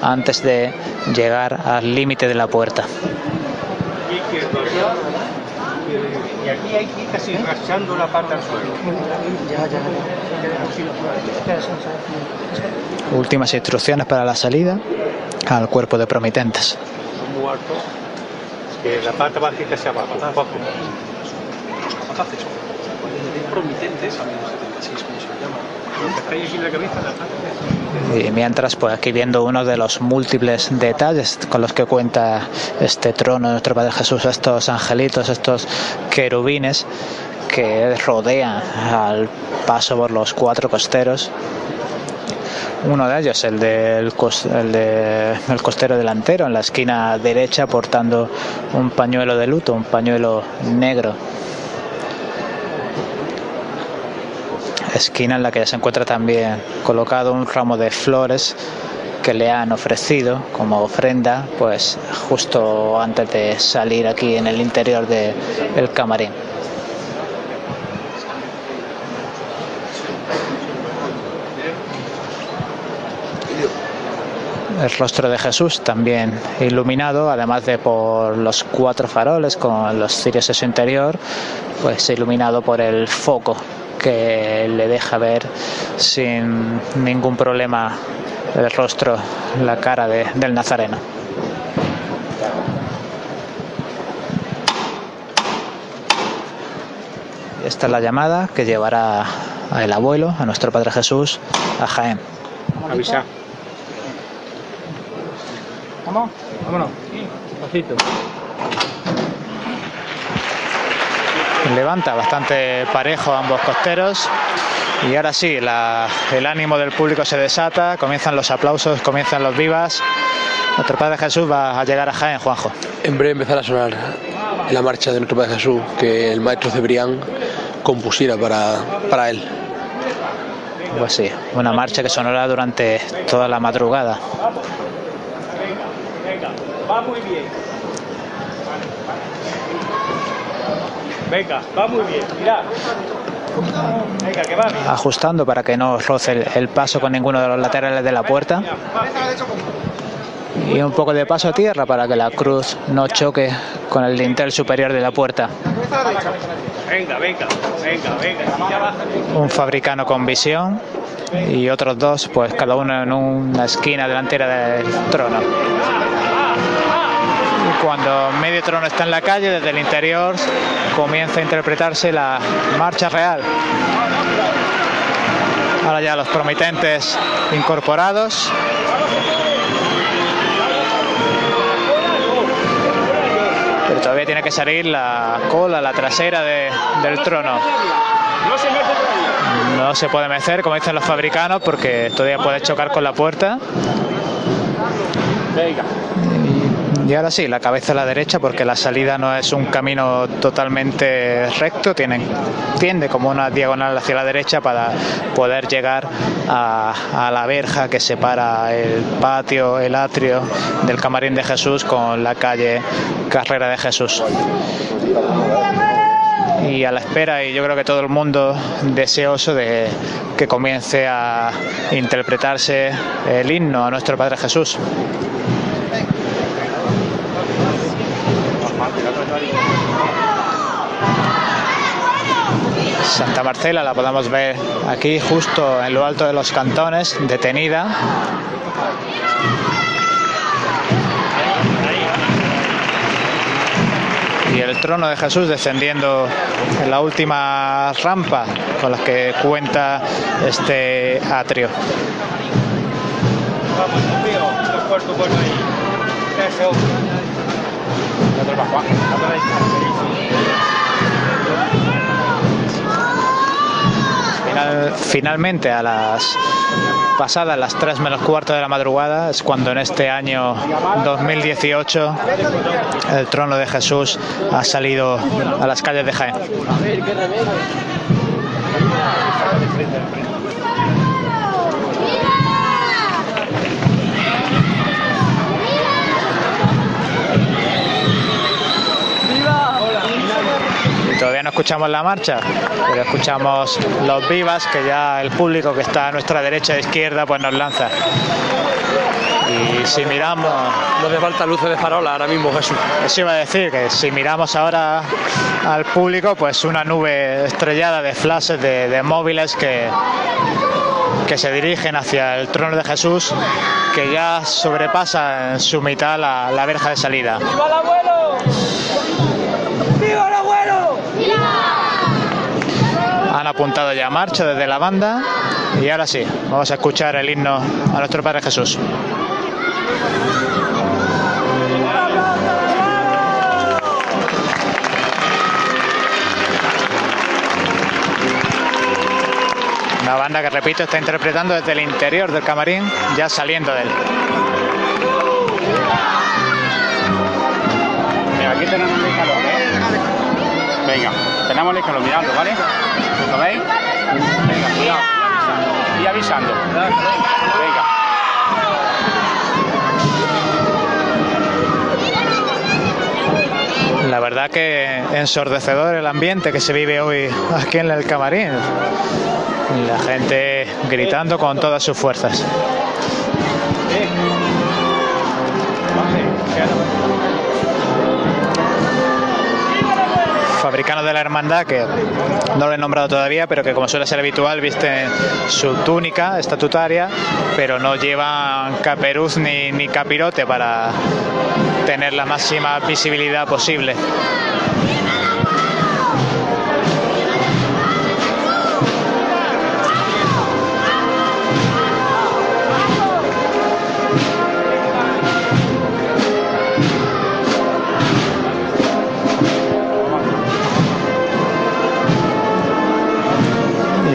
antes de llegar al límite de la puerta. Y aquí hay que ir casi rasgando la pata al suelo. Últimas instrucciones para la salida al cuerpo de promitentes. Muy alto, que la pata bajita hacia abajo. Los capataces, promitentes, a menos 76, como se llama. Y mientras, pues aquí viendo uno de los múltiples detalles con los que cuenta este trono de nuestro Padre Jesús, estos angelitos, estos querubines que rodean al paso por los cuatro costeros. Uno de ellos, el costero delantero, en la esquina derecha, portando un pañuelo de luto, un pañuelo negro. Esquina en la que se encuentra también colocado un ramo de flores que le han ofrecido como ofrenda, pues justo antes de salir aquí en el interior del camarín. el rostro de Jesús también iluminado, además de por los 4 faroles con los cirios en su interior, pues iluminado por el foco que le deja ver sin ningún problema el rostro, la cara del Nazareno. Esta es la llamada que llevará al abuelo, a nuestro Padre Jesús, a Jaén. Avisa. ¿Vamos? Vámonos. Pasito. Levanta bastante parejo ambos costeros. Y ahora sí, el ánimo del público se desata, comienzan los aplausos, comienzan los vivas. Nuestro Padre Jesús va a llegar a Jaén, Juanjo. En breve empezará a sonar la marcha de nuestro Padre Jesús que el maestro Cebrián compusiera para él. Pues sí, una marcha que sonará durante toda la madrugada. Va muy bien. Venga, va muy bien, mirad. Venga, que va bien. Ajustando para que no roce el paso con ninguno de los laterales de la puerta. Y un poco de paso a tierra para que la cruz no choque con el dintel superior de la puerta. Venga, venga, venga, venga. Un fabricano con visión y otros dos, pues cada uno en una esquina delantera del trono. Cuando medio trono está en la calle, desde el interior comienza a interpretarse la marcha real. Ahora ya los promitentes incorporados. Pero todavía tiene que salir la cola, la trasera del trono. No se puede mecer, como dicen los fabricanos, porque todavía puede chocar con la puerta. Venga. Y ahora sí, la cabeza a la derecha, porque la salida no es un camino totalmente recto, tiende como una diagonal hacia la derecha para poder llegar a la verja que separa el patio, el atrio del Camarín de Jesús con la calle Carrera de Jesús. Y a la espera, y yo creo que todo el mundo deseoso de que comience a interpretarse el himno a nuestro Padre Jesús. Santa Marcela la podemos ver aquí justo en lo alto de los cantones, detenida. Y el trono de Jesús descendiendo en la última rampa con la que cuenta este atrio. Finalmente, a las pasadas las 3 menos cuarto de la madrugada, es cuando en este año 2018 el trono de Jesús ha salido a las calles de Jaén. Todavía no escuchamos la marcha, pero escuchamos los vivas que ya el público que está a nuestra derecha e izquierda pues nos lanza. Y si miramos... No le falta luces de farola ahora mismo, Jesús. Eso iba a decir, que si miramos ahora al público, pues una nube estrellada de flashes de móviles que se dirigen hacia el trono de Jesús, que ya sobrepasa en su mitad la verja de salida. ¡Viva el abuelo! ¡Viva el abuelo! Han apuntado ya marcha desde la banda y ahora sí, vamos a escuchar el himno a nuestro Padre Jesús. Una banda que, repito, está interpretando desde el interior del camarín, ya saliendo de él. Aquí tenemos el escalón, ¿eh? Venga, tenemos el escalón, miradlo, ¿vale? ¿Lo veis? Venga, cuidado. Y avisando. Venga. La verdad que ensordecedor el ambiente que se vive hoy aquí en el camarín. La gente gritando con todas sus fuerzas. de la hermandad, que no lo he nombrado todavía, pero que como suele ser habitual visten su túnica estatutaria, pero no llevan caperuz ni capirote para tener la máxima visibilidad posible.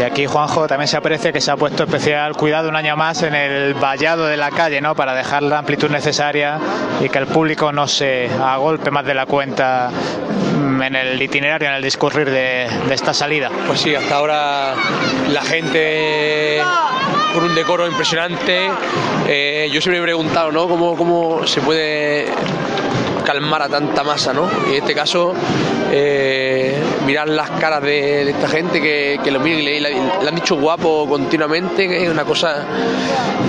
Aquí Juanjo también se aprecia que se ha puesto especial cuidado un año más en el vallado de la calle, ¿no?, para dejar la amplitud necesaria y que el público no se agolpe más de la cuenta en el itinerario, en el discurrir de esta salida. Pues sí, hasta ahora la gente por un decoro impresionante. Yo siempre he preguntado, ¿no?, ¿Cómo se puede calmar a tanta masa, ¿no? Y en este caso, mirar las caras de esta gente que lo miran y le han dicho guapo continuamente, que es una cosa.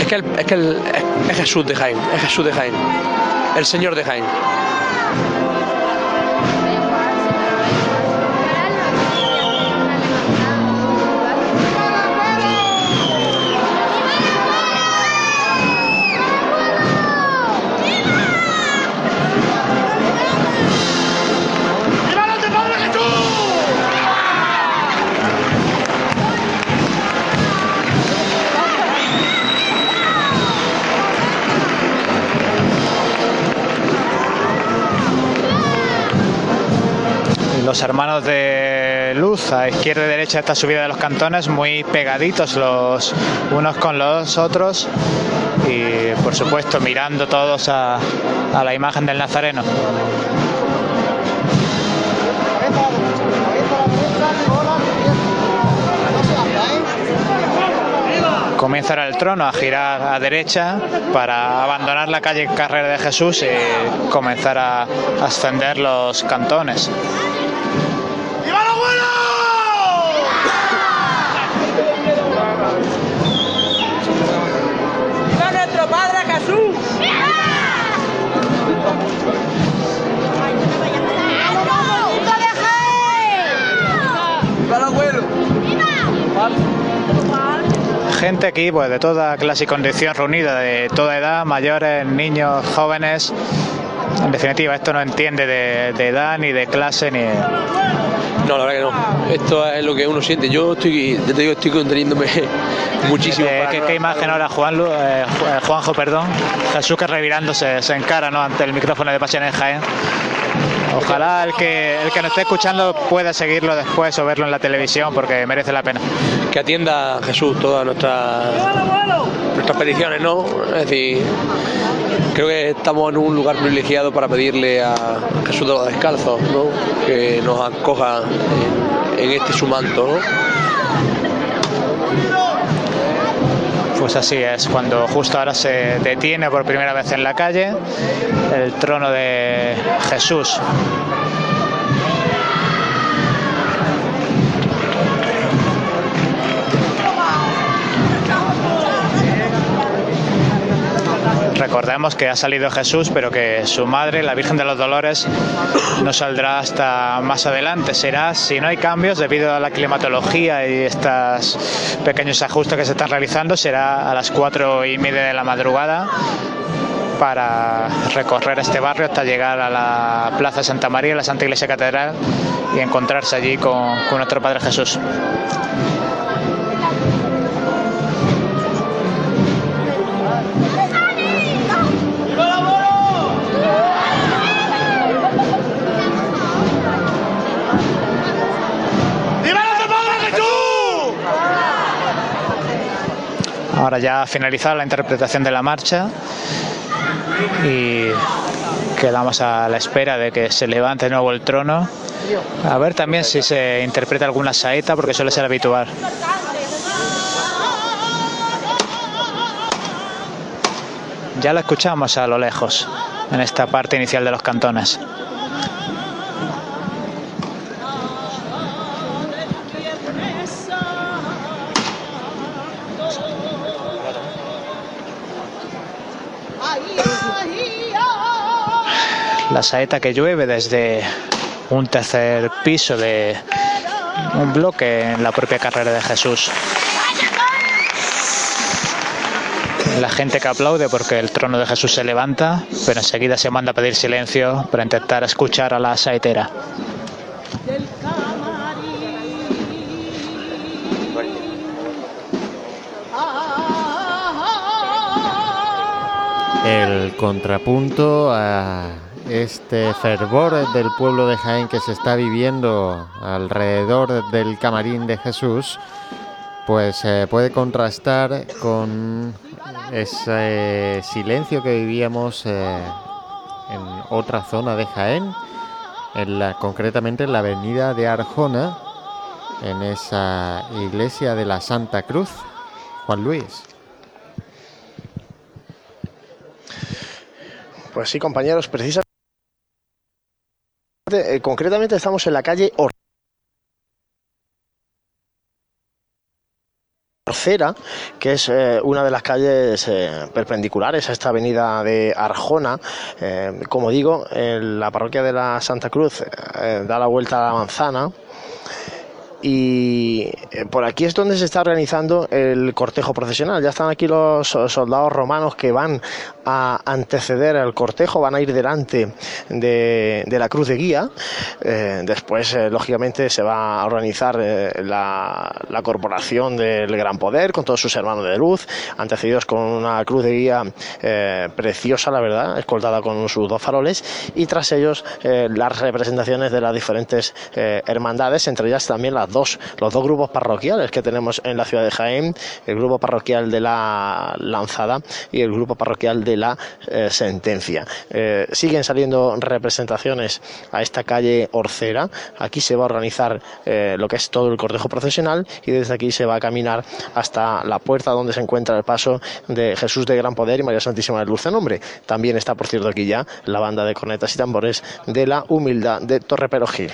Es Jesús de Jaén, es Jesús de Jaén, el Señor de Jaén. Los hermanos de luz a izquierda y derecha esta subida de los cantones, muy pegaditos los unos con los otros y por supuesto mirando todos a la imagen del Nazareno. Comienza ahora el trono a girar a derecha para abandonar la calle Carrera de Jesús y comenzar a ascender los cantones. Gente aquí, pues de toda clase y condición reunida, de toda edad, mayores, niños, jóvenes. En definitiva, esto no entiende de edad, ni de clase, ni... No, la verdad que no. Esto es lo que uno siente. Yo estoy conteniéndome muchísimo. ¿Qué imagen ahora, Juanjo, perdón? Jesús que revirándose se encara, ¿no?, ante el micrófono de Pasión en Jaén. Ojalá el que nos esté escuchando pueda seguirlo después o verlo en la televisión, porque merece la pena. Que atienda Jesús todas nuestras peticiones, ¿no? Es decir, creo que estamos en un lugar privilegiado para pedirle a Jesús de los Descalzos, ¿no?, que nos acoja en este su manto, ¿no? Pues así es, cuando justo ahora se detiene por primera vez en la calle el trono de Jesús. Recordemos que ha salido Jesús, pero que su madre, la Virgen de los Dolores, no saldrá hasta más adelante. Será, si no hay cambios, debido a la climatología y estos pequeños ajustes que se están realizando, será a las 4:30 de la madrugada para recorrer este barrio hasta llegar a la Plaza de Santa María, la Santa Iglesia Catedral, y encontrarse allí con nuestro Padre Jesús. Ahora ya ha finalizado la interpretación de la marcha y quedamos a la espera de que se levante de nuevo el trono. A ver también si se interpreta alguna saeta, porque suele ser habitual. Ya la escuchamos a lo lejos, en esta parte inicial de los cantones. La saeta que llueve desde un tercer piso de un bloque en la propia Carrera de Jesús. La gente que aplaude porque el trono de Jesús se levanta, pero enseguida se manda a pedir silencio para intentar escuchar a la saetera. El contrapunto a este fervor del pueblo de Jaén que se está viviendo alrededor del Camarín de Jesús, pues puede contrastar con ese silencio que vivíamos en otra zona de Jaén, concretamente en la Avenida de Arjona, en esa iglesia de la Santa Cruz. Juan Luis. Pues sí, compañeros, precisamente, concretamente estamos en la calle Orcera, que es una de las calles perpendiculares a esta avenida de Arjona. Como digo, la parroquia de la Santa Cruz da la vuelta a la manzana. Y por aquí es donde se está organizando el cortejo procesional. Ya están aquí los soldados romanos que van a anteceder al cortejo, van a ir delante de la cruz de guía. Después, lógicamente, se va a organizar la corporación del Gran Poder con todos sus hermanos de luz, antecedidos con una cruz de guía preciosa, la verdad, escoltada con sus dos faroles, y tras ellos las representaciones de las diferentes hermandades, entre ellas también los dos grupos parroquiales que tenemos en la ciudad de Jaén, el grupo parroquial de la Lanzada y el grupo parroquial de la Sentencia. Siguen saliendo representaciones a esta calle Orcera. Aquí se va a organizar lo que es todo el cortejo procesional, y desde aquí se va a caminar hasta la puerta donde se encuentra el paso de Jesús de Gran Poder y María Santísima de Dulce Nombre. También está, por cierto, aquí ya la Banda de Cornetas y Tambores de la Humildad de Torreperogil.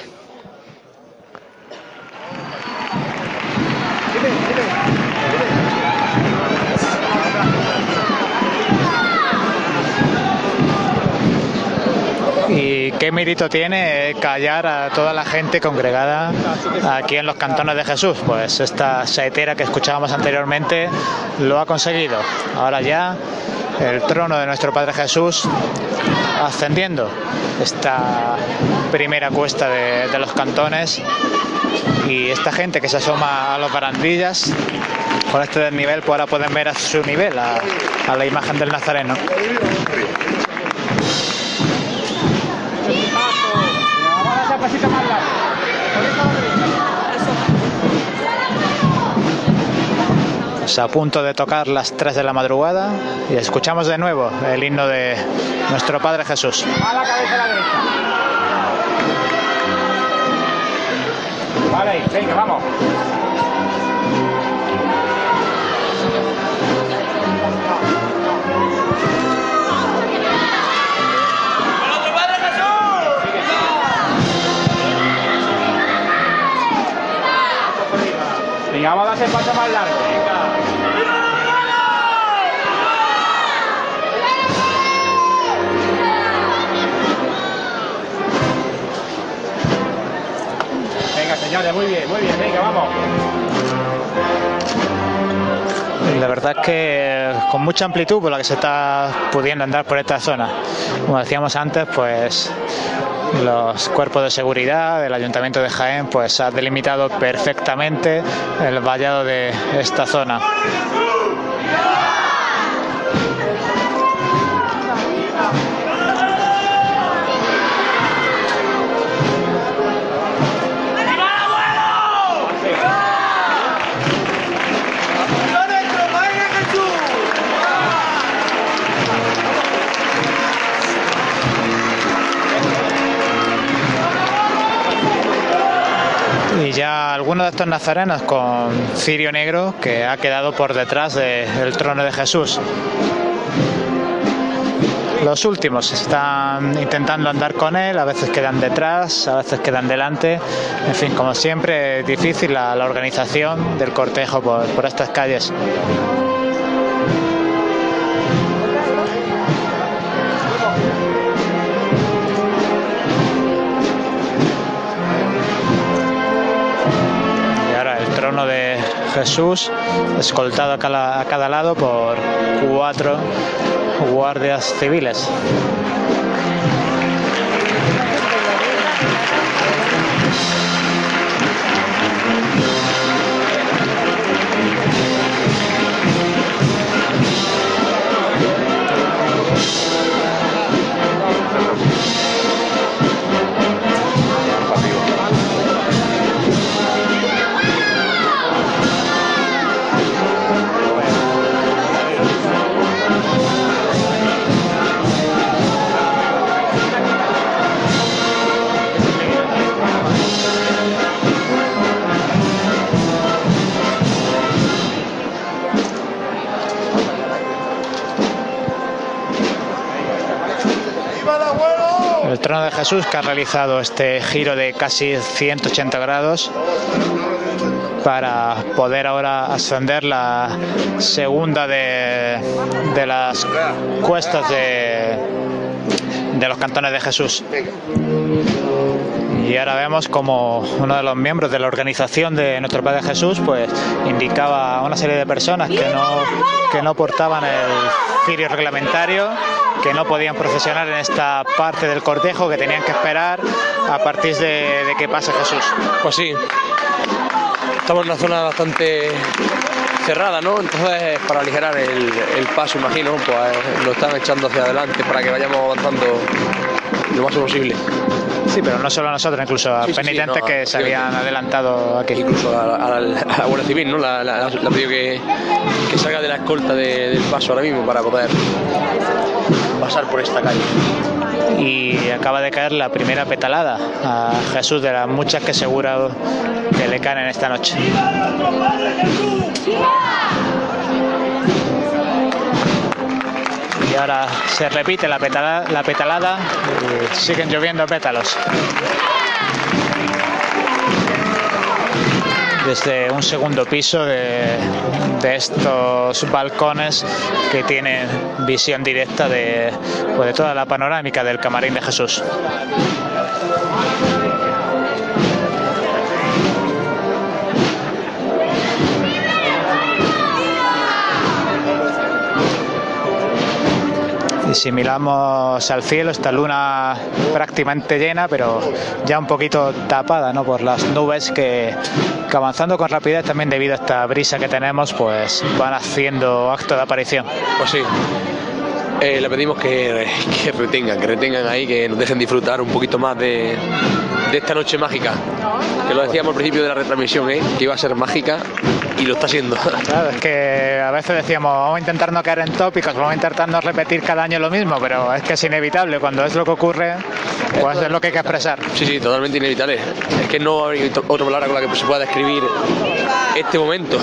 Y qué mérito tiene callar a toda la gente congregada aquí en los Cantones de Jesús. Pues esta saetera que escuchábamos anteriormente lo ha conseguido. Ahora ya el trono de nuestro Padre Jesús ascendiendo esta primera cuesta de los Cantones. Y esta gente que se asoma a los barandillas con este desnivel, pues ahora pueden ver a su nivel a la imagen del Nazareno. Pues a punto de tocar las 3 de la madrugada y escuchamos de nuevo el himno de nuestro Padre Jesús. A la cabeza a la derecha. Vale, venga, vamos. Venga, vamos a darse el paso más largo. Muy bien, venga, vamos. La verdad es que con mucha amplitud por la que se está pudiendo andar por esta zona. Como decíamos antes, pues los cuerpos de seguridad del Ayuntamiento de Jaén pues han delimitado perfectamente el vallado de esta zona. Y ya algunos de estos nazarenos con cirio negro que ha quedado por detrás del trono de Jesús. Los últimos están intentando andar con él, a veces quedan detrás, a veces quedan delante. En fin, como siempre, es difícil la organización del cortejo por estas calles. Jesús, escoltado a cada lado por 4 guardias civiles. El trono de Jesús, que ha realizado este giro de casi 180 grados para poder ahora ascender la segunda de las cuestas de los Cantones de Jesús. Y ahora vemos como uno de los miembros de la organización de Nuestro Padre Jesús pues indicaba a una serie de personas que no portaban el cirio reglamentario, que no podían procesionar en esta parte del cortejo, que tenían que esperar a partir de que pase Jesús. Pues sí, estamos en una zona bastante cerrada, ¿no? Entonces, para aligerar el paso, imagino, pues lo están echando hacia adelante para que vayamos avanzando lo más posible. Sí, pero no solo a nosotros, incluso a penitentes que se habían adelantado aquí. Incluso a la Guardia Civil, ¿no? La pidió que salga de la escolta del paso ahora mismo para poder pasar por esta calle. Y acaba de caer la primera petalada a Jesús de las muchas que seguro que le caen en esta noche. Y ahora se repite la petalada y siguen lloviendo pétalos. Desde un segundo piso de estos balcones que tienen visión directa de toda la panorámica del Camarín de Jesús. Si miramos al cielo, esta luna prácticamente llena, pero ya un poquito tapada, ¿no?, por las nubes que avanzando con rapidez, también debido a esta brisa que tenemos, pues van haciendo acto de aparición. Pues sí, le pedimos que retengan ahí, que nos dejen disfrutar un poquito más de esta noche mágica, que lo decíamos al principio de la retransmisión, que iba a ser mágica. Y lo está siendo. Claro, es que a veces decíamos, vamos a intentar no caer en tópicos, vamos a intentar no repetir cada año lo mismo, pero es que es inevitable, cuando es lo que ocurre, pues es lo que hay que expresar. Sí, sí, totalmente inevitable. Es que no hay otra palabra con la que se pueda describir este momento.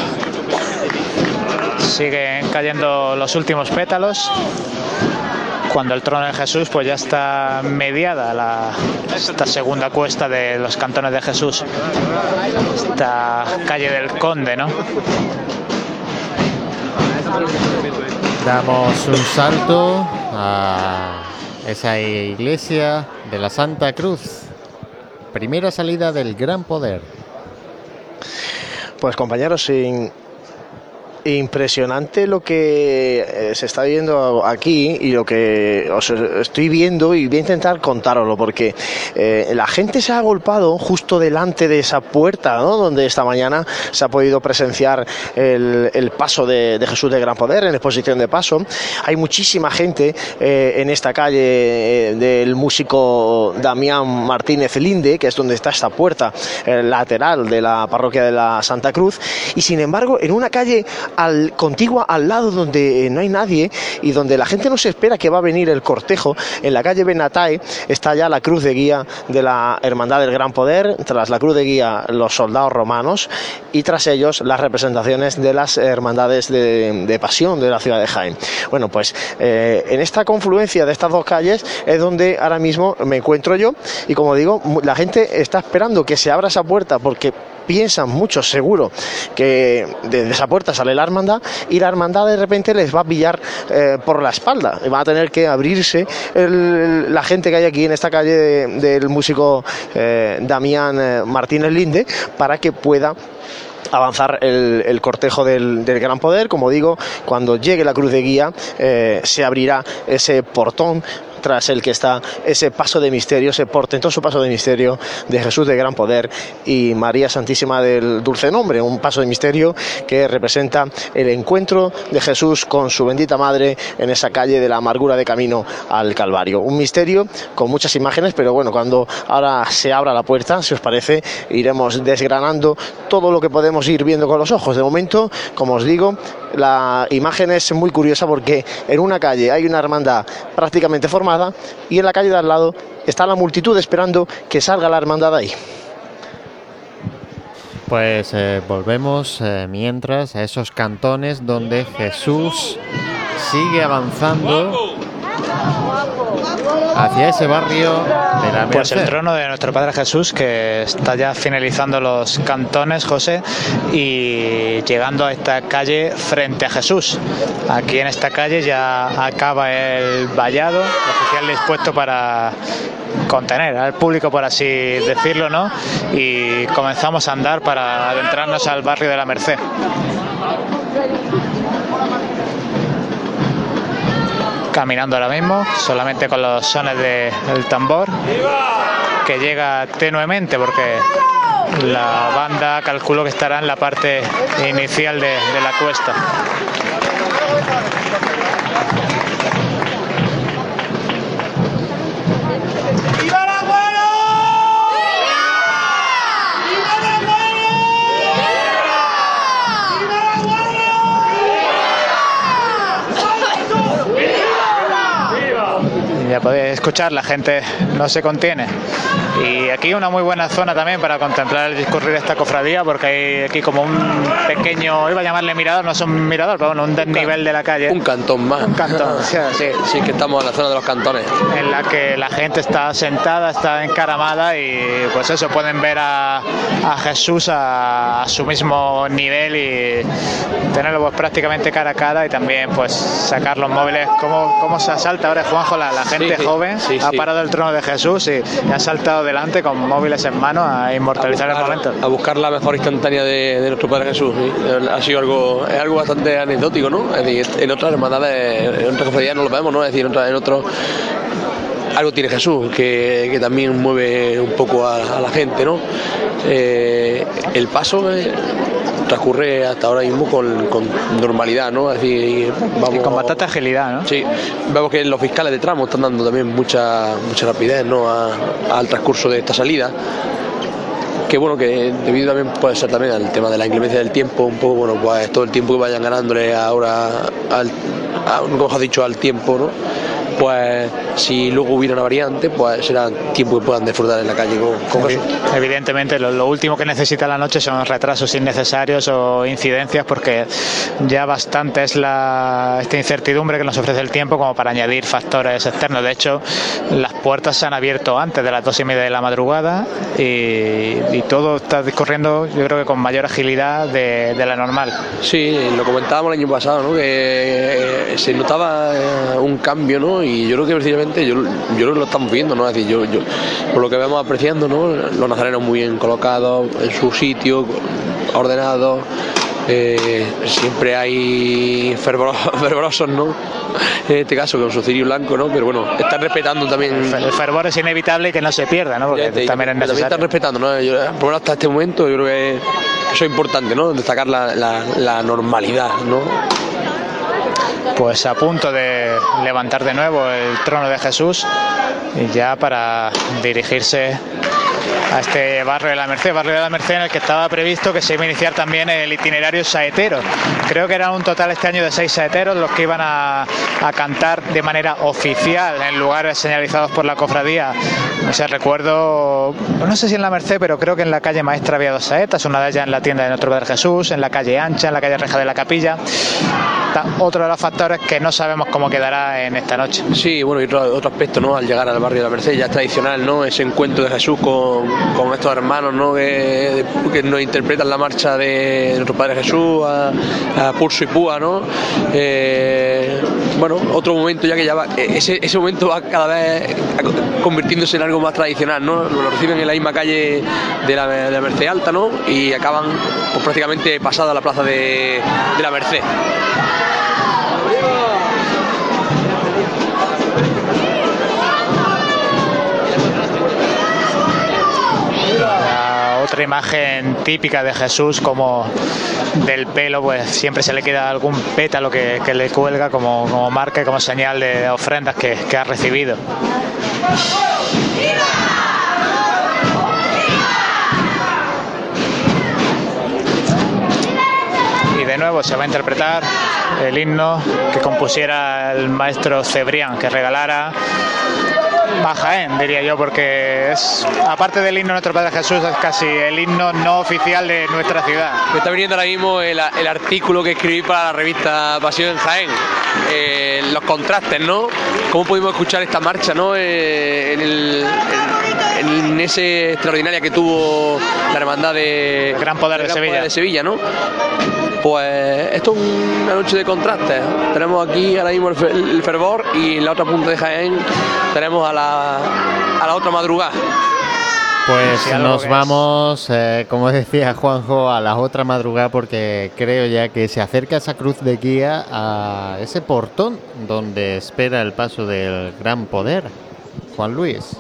Siguen cayendo los últimos pétalos, cuando el trono de Jesús pues ya está mediada esta segunda cuesta de los Cantones de Jesús, esta calle del Conde, ¿no? Damos un salto a esa iglesia de la Santa Cruz, primera salida del Gran Poder. Pues compañeros, impresionante lo que se está viendo aquí y lo que os estoy viendo, y voy a intentar contároslo porque la gente se ha agolpado justo delante de esa puerta, ¿no?, donde esta mañana se ha podido presenciar el paso de Jesús de Gran Poder en exposición de paso. Hay muchísima gente en esta calle del músico Damián Martínez Linde, que es donde está esta puerta lateral de la parroquia de la Santa Cruz, y sin embargo en una calle contigua al lado donde no hay nadie y donde la gente no se espera que va a venir el cortejo, en la calle Benatae está ya la cruz de guía de la Hermandad del Gran Poder, tras la cruz de guía los soldados romanos y tras ellos las representaciones de las hermandades de pasión de la ciudad de Jaén. Bueno, pues en esta confluencia de estas dos calles es donde ahora mismo me encuentro yo y, como digo, la gente está esperando que se abra esa puerta porque piensan muchos seguro que desde esa puerta sale la hermandad, y la hermandad de repente les va a pillar por la espalda, y va a tener que abrirse la gente que hay aquí en esta calle del músico Damián Martínez Linde, para que pueda avanzar el cortejo del Gran Poder. Como digo, cuando llegue la cruz de guía se abrirá ese portón tras el que está ese paso de misterio, ese portentoso paso de misterio de Jesús de Gran Poder y María Santísima del Dulce Nombre, un paso de misterio que representa el encuentro de Jesús con su bendita madre en esa calle de la amargura de camino al Calvario. Un misterio con muchas imágenes, pero bueno, cuando ahora se abra la puerta, si os parece, iremos desgranando todo lo que podemos ir viendo con los ojos. De momento, como os digo, la imagen es muy curiosa porque en una calle hay una hermandad prácticamente formada, y en la calle de al lado está la multitud esperando que salga la hermandad ahí. Pues volvemos mientras a esos cantones donde Jesús sigue avanzando hacia ese barrio de la Merced. Pues el trono de nuestro Padre Jesús, que está ya finalizando los cantones, José, y llegando a esta calle frente a Jesús. Aquí en esta calle ya acaba el vallado, el oficial dispuesto para contener al público, por así decirlo, ¿no? Y comenzamos a andar para adentrarnos al barrio de la Merced. Caminando ahora mismo, solamente con los sones del tambor, que llega tenuemente porque la banda calculo que estará en la parte inicial de la cuesta. Ya podéis escuchar, la gente no se contiene. Y aquí una muy buena zona también para contemplar el discurrir de esta cofradía, porque hay aquí como un pequeño, iba a llamarle mirador, no es un mirador, pero bueno, un desnivel de la calle. Un cantón más. Un cantón, sí, que estamos en la zona de los cantones. En la que la gente está sentada, está encaramada y pues eso, pueden ver a Jesús a su mismo nivel y tenerlo pues prácticamente cara a cara, y también pues sacar los móviles. ¿Cómo se asalta ahora, Juanjo, la gente? Sí, joven, ha parado el trono de Jesús y ha saltado delante con móviles en mano a inmortalizar el momento. A buscar la mejor instantánea de nuestro Padre Jesús. ¿Sí? Ha sido algo bastante anecdótico, ¿no? Es decir, en otras hermandades, en otras cofradías no lo vemos, ¿no? Es decir, en otros algo tiene Jesús que también mueve un poco a la gente, ¿no? El paso transcurre hasta ahora mismo con normalidad, ¿no? Así, vamos, y con bastante agilidad, ¿no? Sí, vemos que los fiscales de tramo están dando también mucha rapidez, ¿no? Al transcurso de esta salida. Que bueno, que debido también puede ser también al tema de la inclemencia del tiempo, un poco, bueno, pues todo el tiempo que vayan ganándole ahora, como os he dicho, al tiempo, ¿no? Pues si luego hubiera una variante, pues será tiempo que puedan disfrutar en la calle con Jesús. Evidentemente, lo último que necesita la noche son retrasos innecesarios o incidencias, porque ya bastante es esta incertidumbre que nos ofrece el tiempo como para añadir factores externos. De hecho, las puertas se han abierto antes de las 2:30 de la madrugada y todo está discurriendo, yo creo que con mayor agilidad de la normal. Sí, lo comentábamos el año pasado, ¿no? Que se notaba un cambio, ¿no? Y yo creo que precisamente yo lo estamos viendo, ¿no? Es decir, yo por lo que vemos apreciando, ¿no? Los nazarenos muy bien colocados, en su sitio, ordenados, siempre hay fervorosos, ¿no? En este caso con su cirio blanco, ¿no? Pero bueno, están respetando también. El fervor es inevitable y que no se pierda, ¿no? Porque también es necesario. También están respetando, ¿no? Por lo menos hasta este momento yo creo que eso es importante, ¿no? Destacar la normalidad, ¿no? Pues a punto de levantar de nuevo el trono de Jesús y ya para dirigirse a este barrio de la Merced en el que estaba previsto que se iba a iniciar también el itinerario saetero. Creo que eran un total este año de 6 saeteros los que iban a cantar de manera oficial en lugares señalizados por la cofradía. O sea, recuerdo, no sé si en la Merced, pero creo que en la calle Maestra había 2 saetas, una de ellas en la tienda de Nuestro Padre Jesús, en la calle Ancha, en la calle Reja de la Capilla. Otra de las factores que no sabemos cómo quedará en esta noche. Sí, bueno, y otro aspecto, ¿no?, al llegar al barrio de la Merced, ya es tradicional, ¿no?, ese encuentro de Jesús con estos hermanos, ¿no?, que nos interpretan la marcha de nuestro Padre Jesús a pulso y púa, ¿no? Bueno, otro momento ya que ya va, ese momento va cada vez convirtiéndose en algo más tradicional, ¿no? Lo reciben en la misma calle de la Merced Alta, ¿no?, y acaban pues prácticamente pasada la plaza de la Merced. Otra imagen típica de Jesús, como del pelo, pues siempre se le queda algún pétalo que le cuelga como marca y como señal de ofrendas que ha recibido. Y de nuevo se va a interpretar el himno que compusiera el maestro Cebrián, que regalara a Jaén, diría yo, porque es, aparte del himno de nuestro Padre Jesús, es casi el himno no oficial de nuestra ciudad. Me está viniendo ahora mismo el artículo que escribí para la revista Pasión en Jaén, los contrastes, ¿no?, cómo pudimos escuchar esta marcha, ¿no?, en ese extraordinaria que tuvo la hermandad de Gran Poder de Sevilla, ¿no? Pues esto es una noche de contrastes. Tenemos aquí ahora mismo el fervor, y en la otra punta de Jaén tenemos a la otra madrugada. Pues nos vamos, como decía Juanjo, a la otra madrugada, porque creo ya que se acerca esa cruz de guía a ese portón donde espera el paso del Gran Poder. Juan Luis.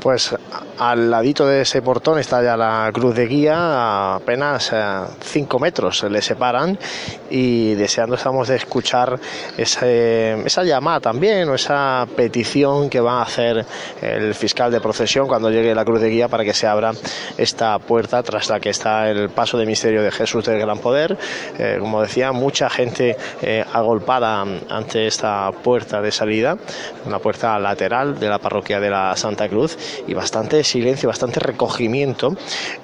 Pues al ladito de ese portón está ya la cruz de guía, apenas 5 metros le separan, y deseando estamos de escuchar esa llamada también, o esa petición que va a hacer el fiscal de procesión cuando llegue la cruz de guía, para que se abra esta puerta tras la que está el paso de misterio de Jesús del Gran Poder. Como decía, mucha gente agolpada ante esta puerta de salida, una puerta lateral de la parroquia de la Santa Cruz, y bastante silencio, bastante recogimiento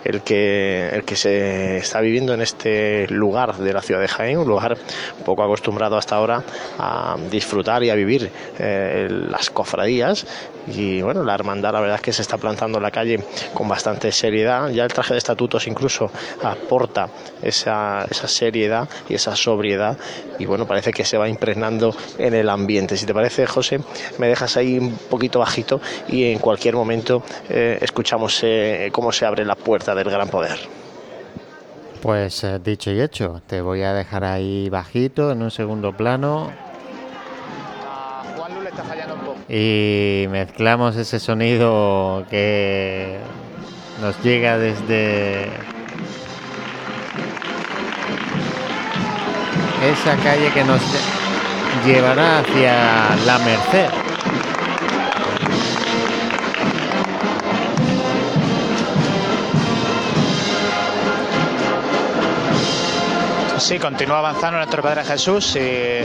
el que se está viviendo en este lugar de la ciudad de Jaén, un lugar poco acostumbrado hasta ahora a disfrutar y a vivir las cofradías. Y bueno, la hermandad, la verdad es que se está plantando en la calle con bastante seriedad. Ya el traje de estatutos incluso aporta esa seriedad y esa sobriedad, y bueno, parece que se va impregnando en el ambiente. Si te parece, José, me dejas ahí un poquito bajito y en cualquier momento escuchamos cómo se abre la puerta del Gran Poder. Pues dicho y hecho, te voy a dejar ahí bajito en un segundo plano. Juanlu le está fallando un poco. Y mezclamos ese sonido que nos llega desde esa calle que nos llevará hacia la Merced. Sí, continúa avanzando nuestro Padre Jesús, y el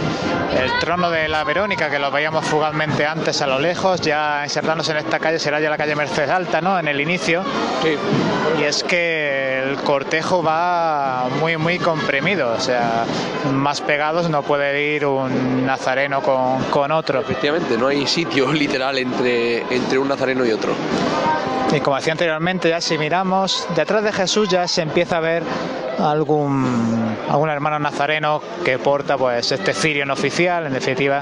trono de la Verónica, que lo veíamos fugazmente antes a lo lejos, ya insertándose en esta calle, será ya la calle Merced Alta, ¿no?, en el inicio. Sí. Y es que el cortejo va muy, muy comprimido, o sea, más pegados no puede ir un nazareno con otro. Efectivamente, no hay sitio literal entre un nazareno y otro. Y como decía anteriormente, ya si miramos detrás de Jesús ya se empieza a ver algún hermano nazareno que porta pues este cirio no oficial. En definitiva,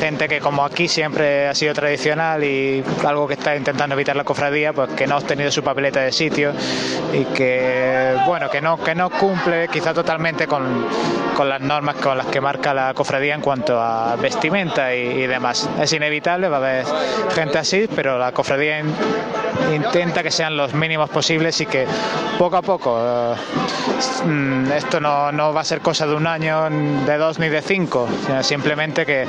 gente que como aquí siempre ha sido tradicional y algo que está intentando evitar la cofradía, pues que no ha obtenido su papeleta de sitio y que bueno, que no cumple quizá totalmente con las normas con las que marca la cofradía en cuanto a vestimenta y demás. Es inevitable, va a haber gente así, pero la cofradía intenta que sean los mínimos posibles y que poco a poco esto no va a ser cosa de un año, de 2 ni de 5, sino simplemente que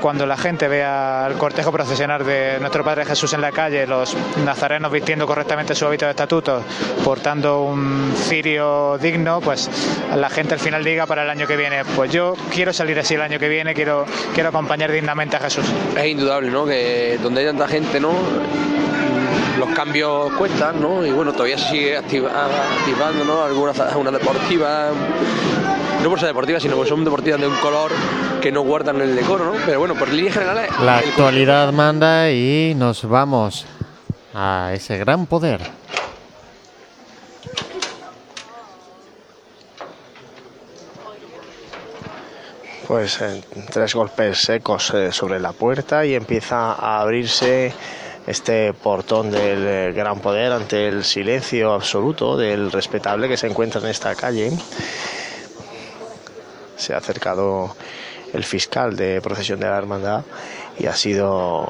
cuando la gente vea el cortejo procesionar de nuestro Padre Jesús en la calle, los nazarenos vistiendo correctamente su hábito de estatutos, portando un cirio digno, pues la gente al final diga para el año que viene, pues yo quiero salir así el año que viene, quiero acompañar dignamente a Jesús. Es indudable, ¿no?, que donde hay tanta gente, ¿no?, los cambios cuestan, ¿no?, y bueno, todavía se sigue activando, ¿no?, alguna deportiva, no por ser deportivas, sino que son deportivas de un color que no guardan el decoro, ¿no? Pero bueno, por líneas generales... La actualidad manda y nos vamos a ese gran poder. Pues tres golpes secos sobre la puerta y empieza a abrirse este portón del gran poder ante el silencio absoluto del respetable que se encuentra en esta calle. Se ha acercado el fiscal de procesión de la hermandad y ha sido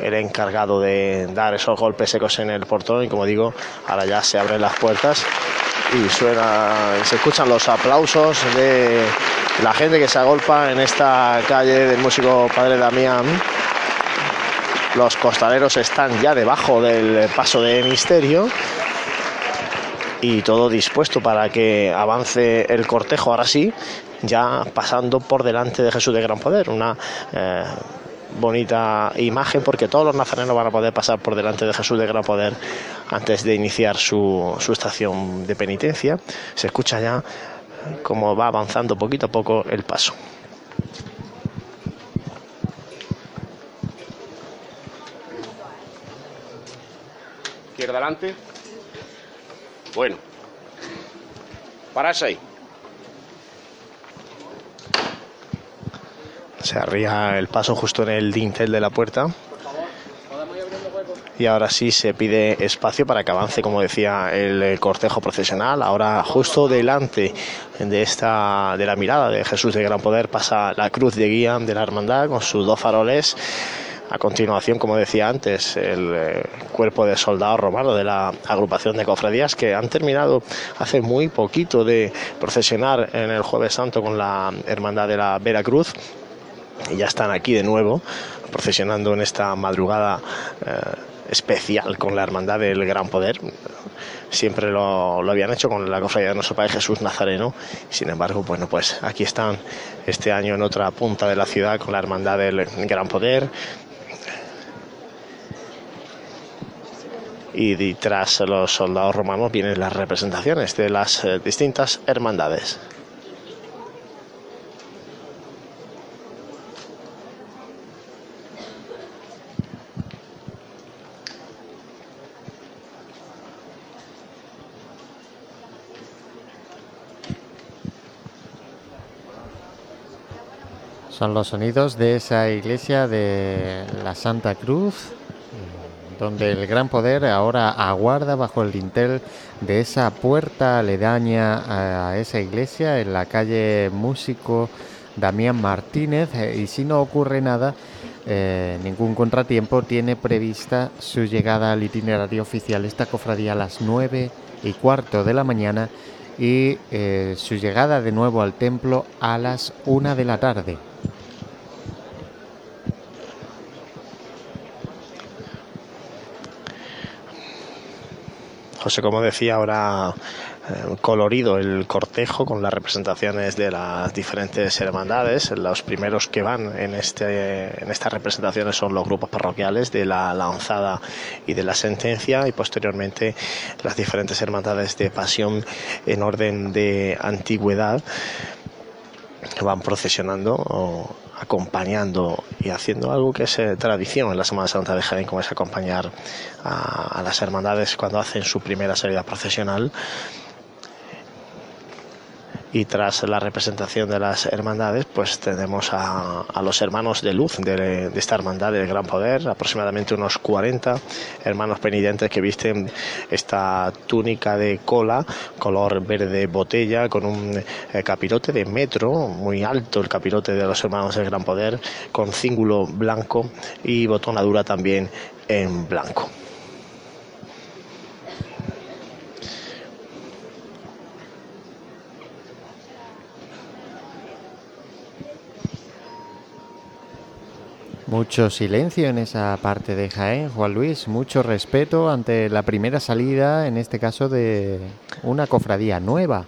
el encargado de dar esos golpes secos en el portón y, como digo, ahora ya se abren las puertas y suena, se escuchan los aplausos de la gente que se agolpa en esta calle del músico Padre Damián. Los costaleros están ya debajo del paso de misterio y todo dispuesto para que avance el cortejo, ahora sí, ya pasando por delante de Jesús de Gran Poder. Una bonita imagen, porque todos los nazarenos van a poder pasar por delante de Jesús de Gran Poder antes de iniciar su estación de penitencia. Se escucha ya como va avanzando poquito a poco el paso. Izquierda adelante. Bueno. Parás ahí. Se arría el paso justo en el dintel de la puerta. Y ahora sí se pide espacio para que avance, como decía, el cortejo procesional. Ahora justo delante de la mirada de Jesús de Gran Poder pasa la cruz de guía de la hermandad con sus dos faroles. A continuación, como decía antes, el cuerpo de soldados romanos de la agrupación de cofradías que han terminado hace muy poquito de procesionar en el Jueves Santo con la hermandad de la Veracruz. Y ya están aquí de nuevo procesionando en esta madrugada especial con la hermandad del Gran Poder. Siempre lo habían hecho con la cofradía de nuestro Padre Jesús Nazareno. Sin embargo, bueno, pues aquí están este año en otra punta de la ciudad con la hermandad del Gran Poder. Y tras los soldados romanos vienen las representaciones de las distintas hermandades. Son los sonidos de esa iglesia de la Santa Cruz, donde el Gran Poder ahora aguarda bajo el dintel de esa puerta aledaña a esa iglesia en la calle Músico Damián Martínez. Y si no ocurre nada, ningún contratiempo, tiene prevista su llegada al itinerario oficial esta cofradía a las 9:15 de la mañana y su llegada de nuevo al templo a las 1:00 p.m. José, como decía, ahora colorido el cortejo con las representaciones de las diferentes hermandades. Los primeros que van en estas representaciones son los grupos parroquiales de la Lanzada y de la Sentencia, y posteriormente las diferentes hermandades de Pasión en orden de antigüedad van procesionando o acompañando y haciendo algo que es tradición en la Semana Santa de Jaén, como es acompañar a las hermandades cuando hacen su primera salida procesional. Y tras la representación de las hermandades, pues tenemos a los hermanos de luz de esta hermandad del Gran Poder, aproximadamente unos 40 hermanos penitentes que visten esta túnica de cola, color verde botella, con un capirote de metro, muy alto el capirote de los hermanos del Gran Poder, con cíngulo blanco y botonadura también en blanco. Mucho silencio en esa parte de Jaén, Juan Luis, mucho respeto ante la primera salida, en este caso de una cofradía nueva.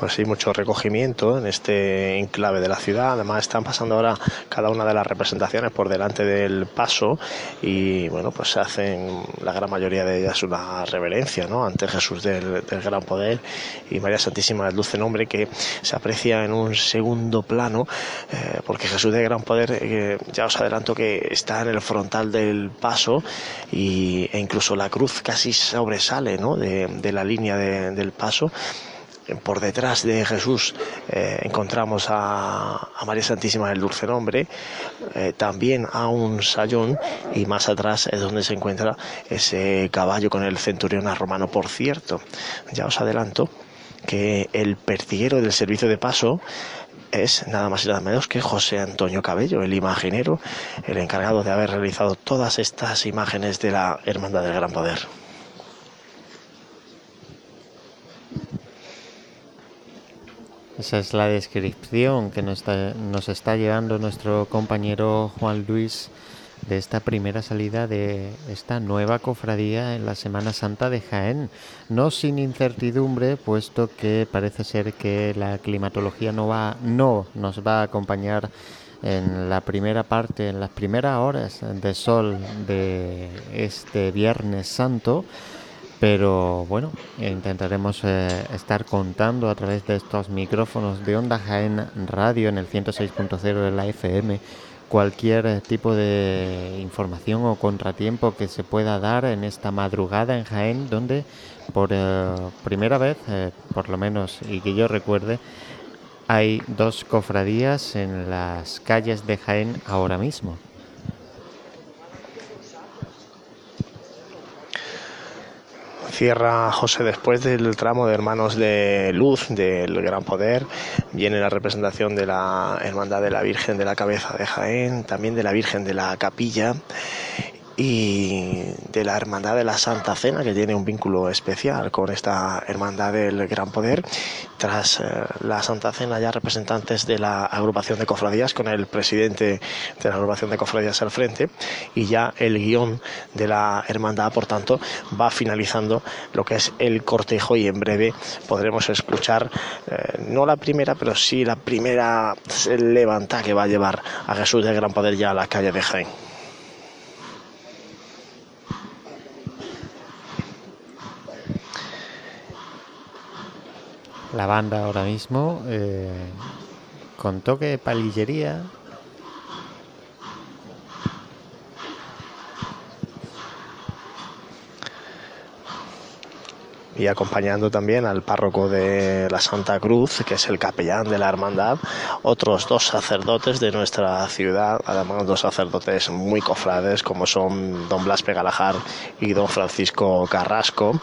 pues sí, mucho recogimiento en este enclave de la ciudad. Además están pasando ahora cada una de las representaciones por delante del paso y bueno, pues se hacen la gran mayoría de ellas una reverencia, ¿no?, ante Jesús del Gran Poder y María Santísima del Dulce Nombre, que se aprecia en un segundo plano, porque Jesús del Gran Poder, ya os adelanto que está en el frontal del paso e incluso la cruz casi sobresale, ¿no?, de la línea del paso. Por detrás de Jesús encontramos a María Santísima del Dulce Nombre, también a un sayón, y más atrás es donde se encuentra ese caballo con el centurión romano. Por cierto, ya os adelanto que el pertiguero del servicio de paso es nada más y nada menos que José Antonio Cabello, el imaginero, el encargado de haber realizado todas estas imágenes de la Hermandad del Gran Poder. Esa es la descripción que nos está llevando nuestro compañero Juan Luis de esta primera salida de esta nueva cofradía en la Semana Santa de Jaén. No sin incertidumbre, puesto que parece ser que la climatología no nos va a acompañar en la primera parte, en las primeras horas de sol de este Viernes Santo. Pero bueno, intentaremos estar contando a través de estos micrófonos de Onda Jaén Radio en el 106.0 de la FM cualquier tipo de información o contratiempo que se pueda dar en esta madrugada en Jaén, donde por primera vez, por lo menos y que yo recuerde, hay dos cofradías en las calles de Jaén ahora mismo. Cierra José después del tramo de Hermanos de Luz del Gran Poder. Viene la representación de la Hermandad de la Virgen de la Cabeza de Jaén, también de la Virgen de la Capilla y de la Hermandad de la Santa Cena, que tiene un vínculo especial con esta Hermandad del Gran Poder. Tras la Santa Cena, ya representantes de la agrupación de cofradías, con el presidente de la agrupación de cofradías al frente, y ya el guión de la hermandad, por tanto, va finalizando lo que es el cortejo, y en breve podremos escuchar, no la primera, pero sí la primera levantada que va a llevar a Jesús del Gran Poder ya a la calle de Jaén. La banda ahora mismo, con toque de palillería. Y acompañando también al párroco de la Santa Cruz, que es el capellán de la hermandad, otros dos sacerdotes de nuestra ciudad, además dos sacerdotes muy cofrades, como son don Blas Pegalajar y don Francisco Carrasco,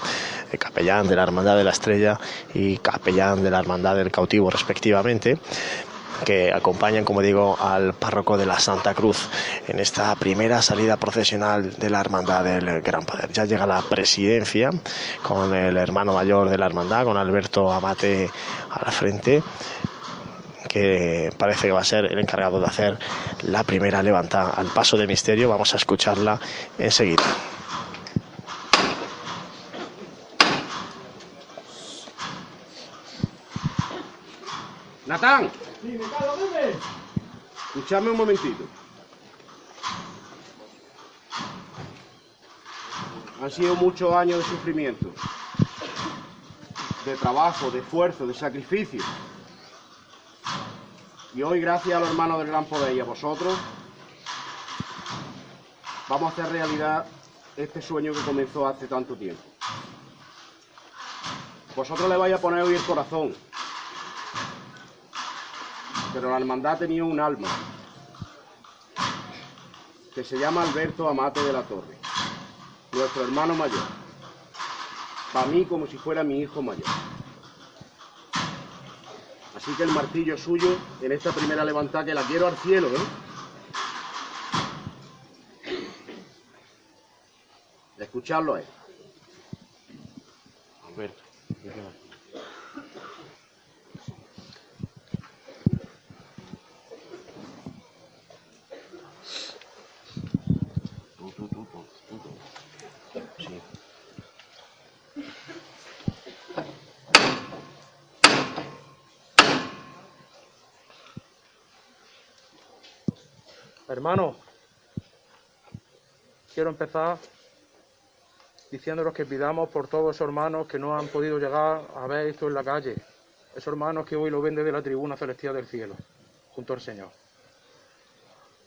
el capellán de la Hermandad de la Estrella y capellán de la Hermandad del Cautivo, respectivamente, que acompañan, como digo, al párroco de la Santa Cruz en esta primera salida procesional de la Hermandad del Gran Poder. Ya llega la presidencia con el hermano mayor de la hermandad, con Alberto Amate al frente, que parece que va a ser el encargado de hacer la primera levantada al paso de misterio. Vamos a escucharla enseguida. Natán, escuchadme un momentito. Han sido muchos años de sufrimiento, de trabajo, de esfuerzo, de sacrificio. Y hoy, gracias a los hermanos del Gran Poder y a vosotros, vamos a hacer realidad este sueño que comenzó hace tanto tiempo. Vosotros le vais a poner hoy el corazón, pero la hermandad tenía un alma que se llama Alberto Amate de la Torre, nuestro hermano mayor, para mí como si fuera mi hijo mayor. Así que el martillo es suyo en esta primera levantada, que la quiero al cielo, ¿eh? Escucharlo a él. Alberto, Hermanos, quiero empezar diciéndolos que pidamos por todos esos hermanos que no han podido llegar a ver esto en la calle, esos hermanos que hoy lo ven desde la tribuna celestial del cielo, junto al Señor.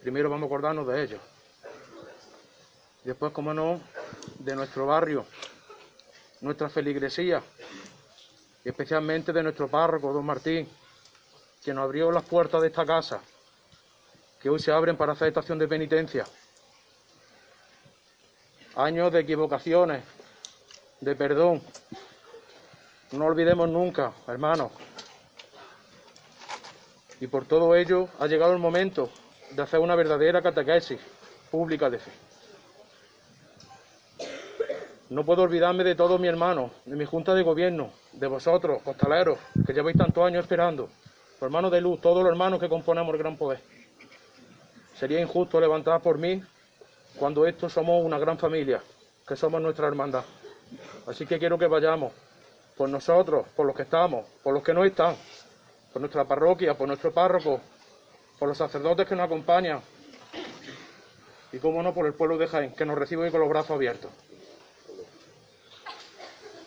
Primero vamos a acordarnos de ellos. Después, como no, de nuestro barrio, nuestra feligresía, y especialmente de nuestro párroco, don Martín, que nos abrió las puertas de esta casa, que hoy se abren para hacer estación de penitencia. Años de equivocaciones, de perdón. No olvidemos nunca, hermanos. Y por todo ello ha llegado el momento de hacer una verdadera catequesis pública de fe. No puedo olvidarme de todos mis hermanos, de mi junta de gobierno, de vosotros, costaleros, que lleváis tantos años esperando, los hermanos de luz, todos los hermanos que componemos el gran poder. Sería injusto levantar por mí cuando estos somos una gran familia, que somos nuestra hermandad. Así que quiero que vayamos por nosotros, por los que estamos, por los que no están, por nuestra parroquia, por nuestro párroco, por los sacerdotes que nos acompañan y, cómo no, por el pueblo de Jaén, que nos recibe hoy con los brazos abiertos.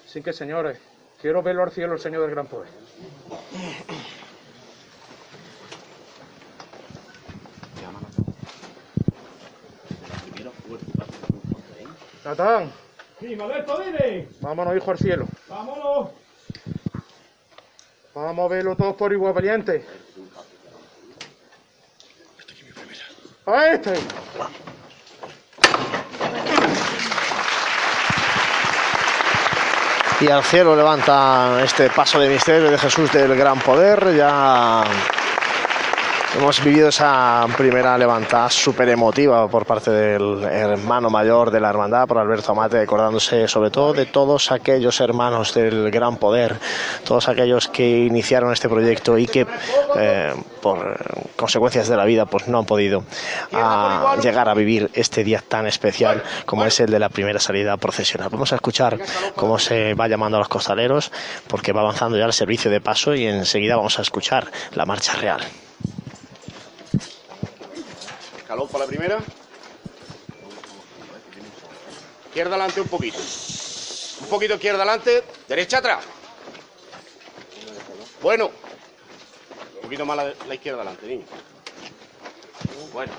Así que, señores, quiero verlo al cielo, el Señor del Gran Poder. Natán. Sí, Alberto, dime. Vámonos, hijo, al cielo. Vámonos. Vamos a verlo todos por igual, valiente. A este. Y al cielo levanta este paso de misterio de Jesús del Gran Poder. Ya hemos vivido esa primera levantada súper emotiva por parte del hermano mayor de la hermandad, por Alberto Amate, acordándose sobre todo de todos aquellos hermanos del Gran Poder, todos aquellos que iniciaron este proyecto y que por consecuencias de la vida pues no han podido llegar a vivir este día tan especial como es el de la primera salida procesional. Vamos a escuchar cómo se va llamando a los costaleros, porque va avanzando ya el servicio de paso, y enseguida vamos a escuchar la marcha real. Escalón para la primera. Izquierda adelante un poquito. Un poquito izquierda adelante, derecha atrás. Bueno. Un poquito más la izquierda adelante, niño. Bueno.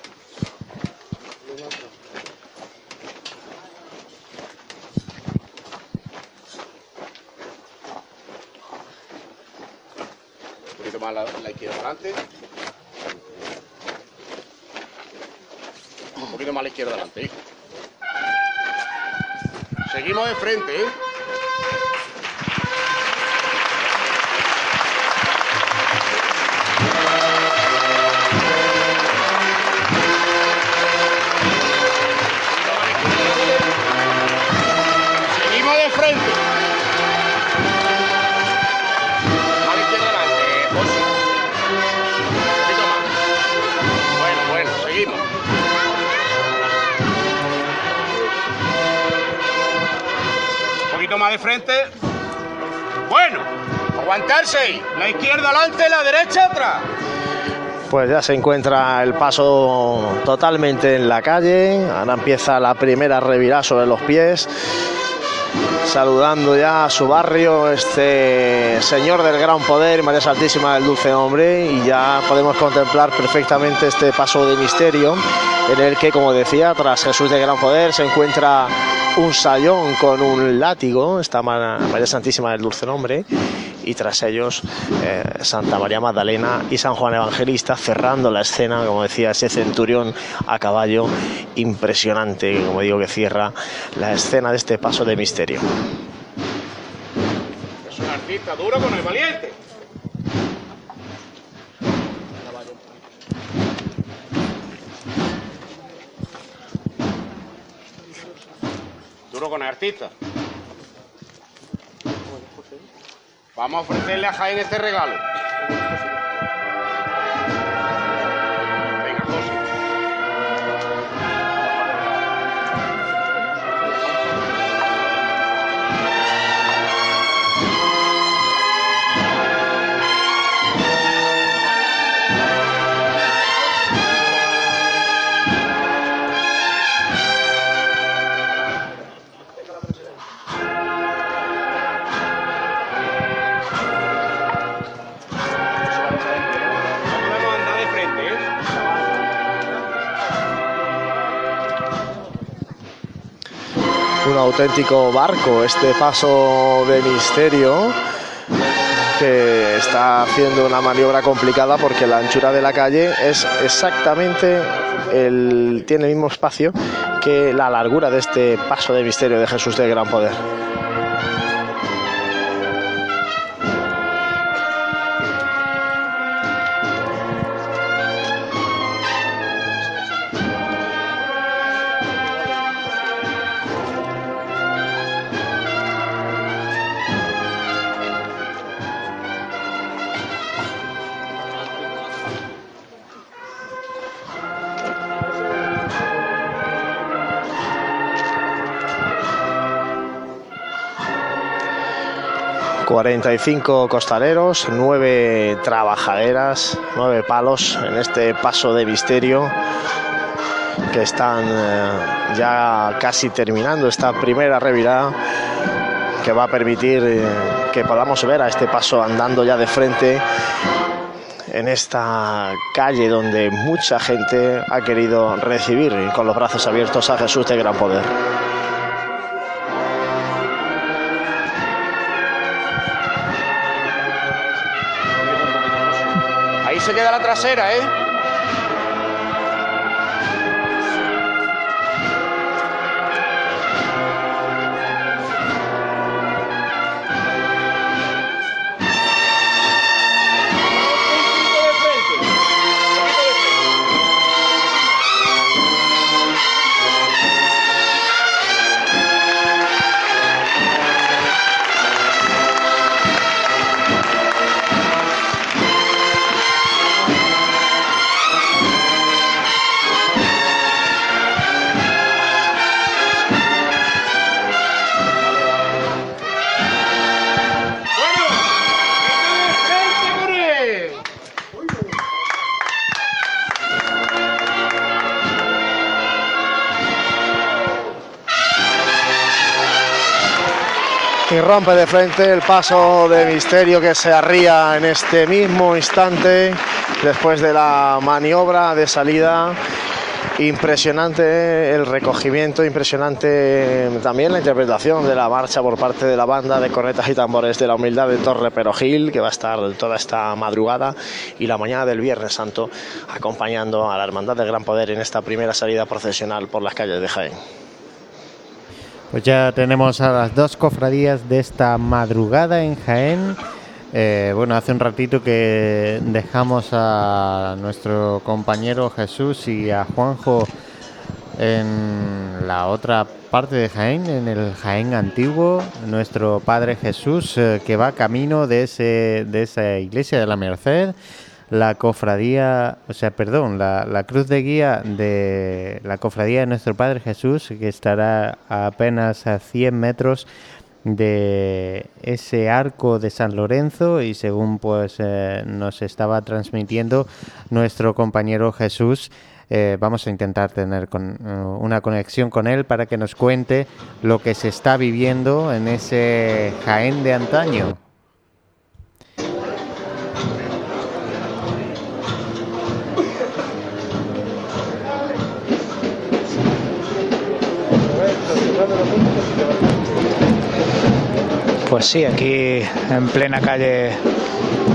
Un poquito más la izquierda adelante. Un poquito más a la izquierda adelante, hijo. Seguimos de frente, ¿eh? Seguimos de frente. A la izquierda adelante, José. Un poquito más. Bueno, seguimos. Más de frente. Bueno, aguantarse. La izquierda adelante, la derecha atrás. Pues ya se encuentra el paso totalmente en la calle. Ahora empieza la primera revirada sobre los pies, saludando ya a su barrio este Señor del Gran Poder, María Santísima del Dulce Nombre. Y ya podemos contemplar perfectamente este paso de misterio, en el que, como decía, tras Jesús del Gran Poder se encuentra un sayón con un látigo, esta María Santísima del Dulce Nombre, y tras ellos Santa María Magdalena y San Juan Evangelista, cerrando la escena, como decía, ese centurión a caballo impresionante, como digo, que cierra la escena de este paso de misterio. Es un artista duro con el valiente. Duro con el artista. Vamos a ofrecerle a Jaén este regalo. Venga, José. un auténtico barco este paso de misterio, que está haciendo una maniobra complicada porque la anchura de la calle es exactamente tiene el mismo espacio que la largura de este paso de misterio de Jesús del Gran Poder. ...45 costaleros... ...9 trabajaderas... ...9 palos en este paso de misterio... ...que están ya casi terminando esta primera revirada... ...que va a permitir que podamos ver a este paso andando ya de frente... ...en esta calle donde mucha gente ha querido recibir... ...con los brazos abiertos a Jesús de Gran Poder... Se queda la trasera, ¿eh? Y rompe de frente el paso de misterio que se arría en este mismo instante después de la maniobra de salida. Impresionante el recogimiento, impresionante también la interpretación de la marcha por parte de la Banda de Cornetas y Tambores de la Humildad de Torreperogil, que va a estar toda esta madrugada y la mañana del Viernes Santo acompañando a la Hermandad del Gran Poder en esta primera salida procesional por las calles de Jaén. Pues ya tenemos a las dos cofradías de esta madrugada en Jaén. Bueno, hace un ratito que dejamos a nuestro compañero Jesús y a Juanjo en la otra parte de Jaén, en el Jaén antiguo. Nuestro Padre Jesús que va camino de esa iglesia de la Merced. La cofradía, la cruz de guía de la cofradía de nuestro Padre Jesús, que estará a apenas a 100 metros de ese arco de San Lorenzo, y según pues nos estaba transmitiendo nuestro compañero Jesús, vamos a intentar tener una conexión con él para que nos cuente lo que se está viviendo en ese Jaén de antaño. Pues sí, aquí en plena calle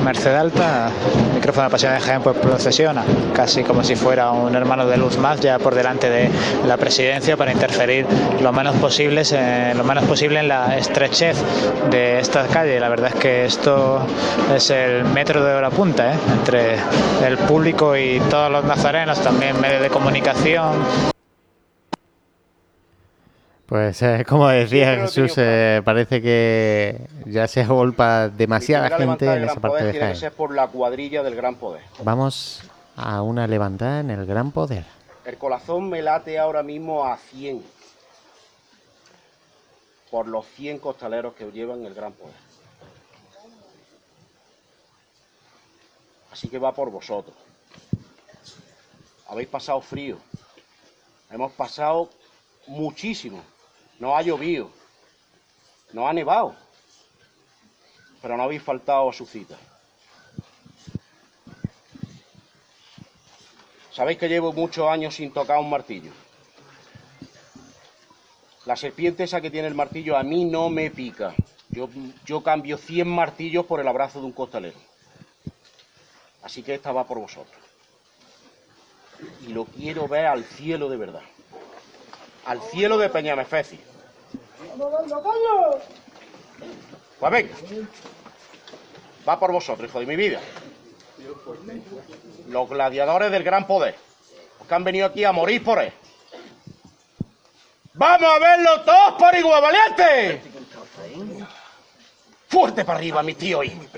Merced Alta, el micrófono de la Pasión de Jaén pues procesiona, casi como si fuera un hermano de luz más, ya por delante de la presidencia para interferir lo menos posible en la estrechez de esta calle. La verdad es que esto es el metro de hora punta, ¿eh? Entre el público y todos los nazarenos, también medios de comunicación. Pues como decía Jesús, parece que ya se agolpa demasiada gente en esa parte de Jaén. Tiene que ser por la cuadrilla del Gran Poder. Vamos a una levantada en el Gran Poder. El corazón me late ahora mismo a 100. Por los 100 costaleros que llevan el Gran Poder. Así que va por vosotros. Habéis pasado frío. Hemos pasado muchísimo. No ha llovido, no ha nevado, pero no habéis faltado a su cita. Sabéis que llevo muchos años sin tocar un martillo. La serpiente esa que tiene el martillo a mí no me pica. Yo cambio 100 martillos por el abrazo de un costalero. Así que esta va por vosotros. Y lo quiero ver al cielo de verdad. Al cielo de Peñamefecit. Pues venga. Va por vosotros, hijo de mi vida. Los gladiadores del gran poder. Los que han venido aquí a morir por él. ¡Vamos a verlo todos por igual, valiente! ¡Fuerte para arriba, mi tío! ¡Este!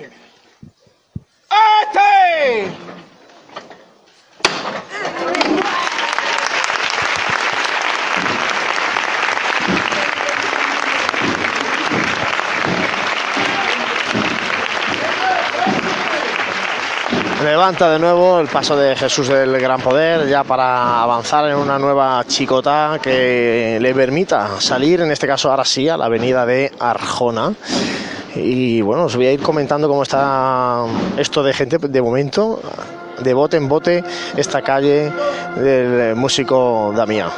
Levanta de nuevo el paso de Jesús del Gran Poder, ya para avanzar en una nueva chicota que le permita salir, en este caso ahora sí, a la avenida de Arjona. Y bueno, os voy a ir comentando cómo está esto de gente de momento, de bote en bote, esta calle del músico Damián.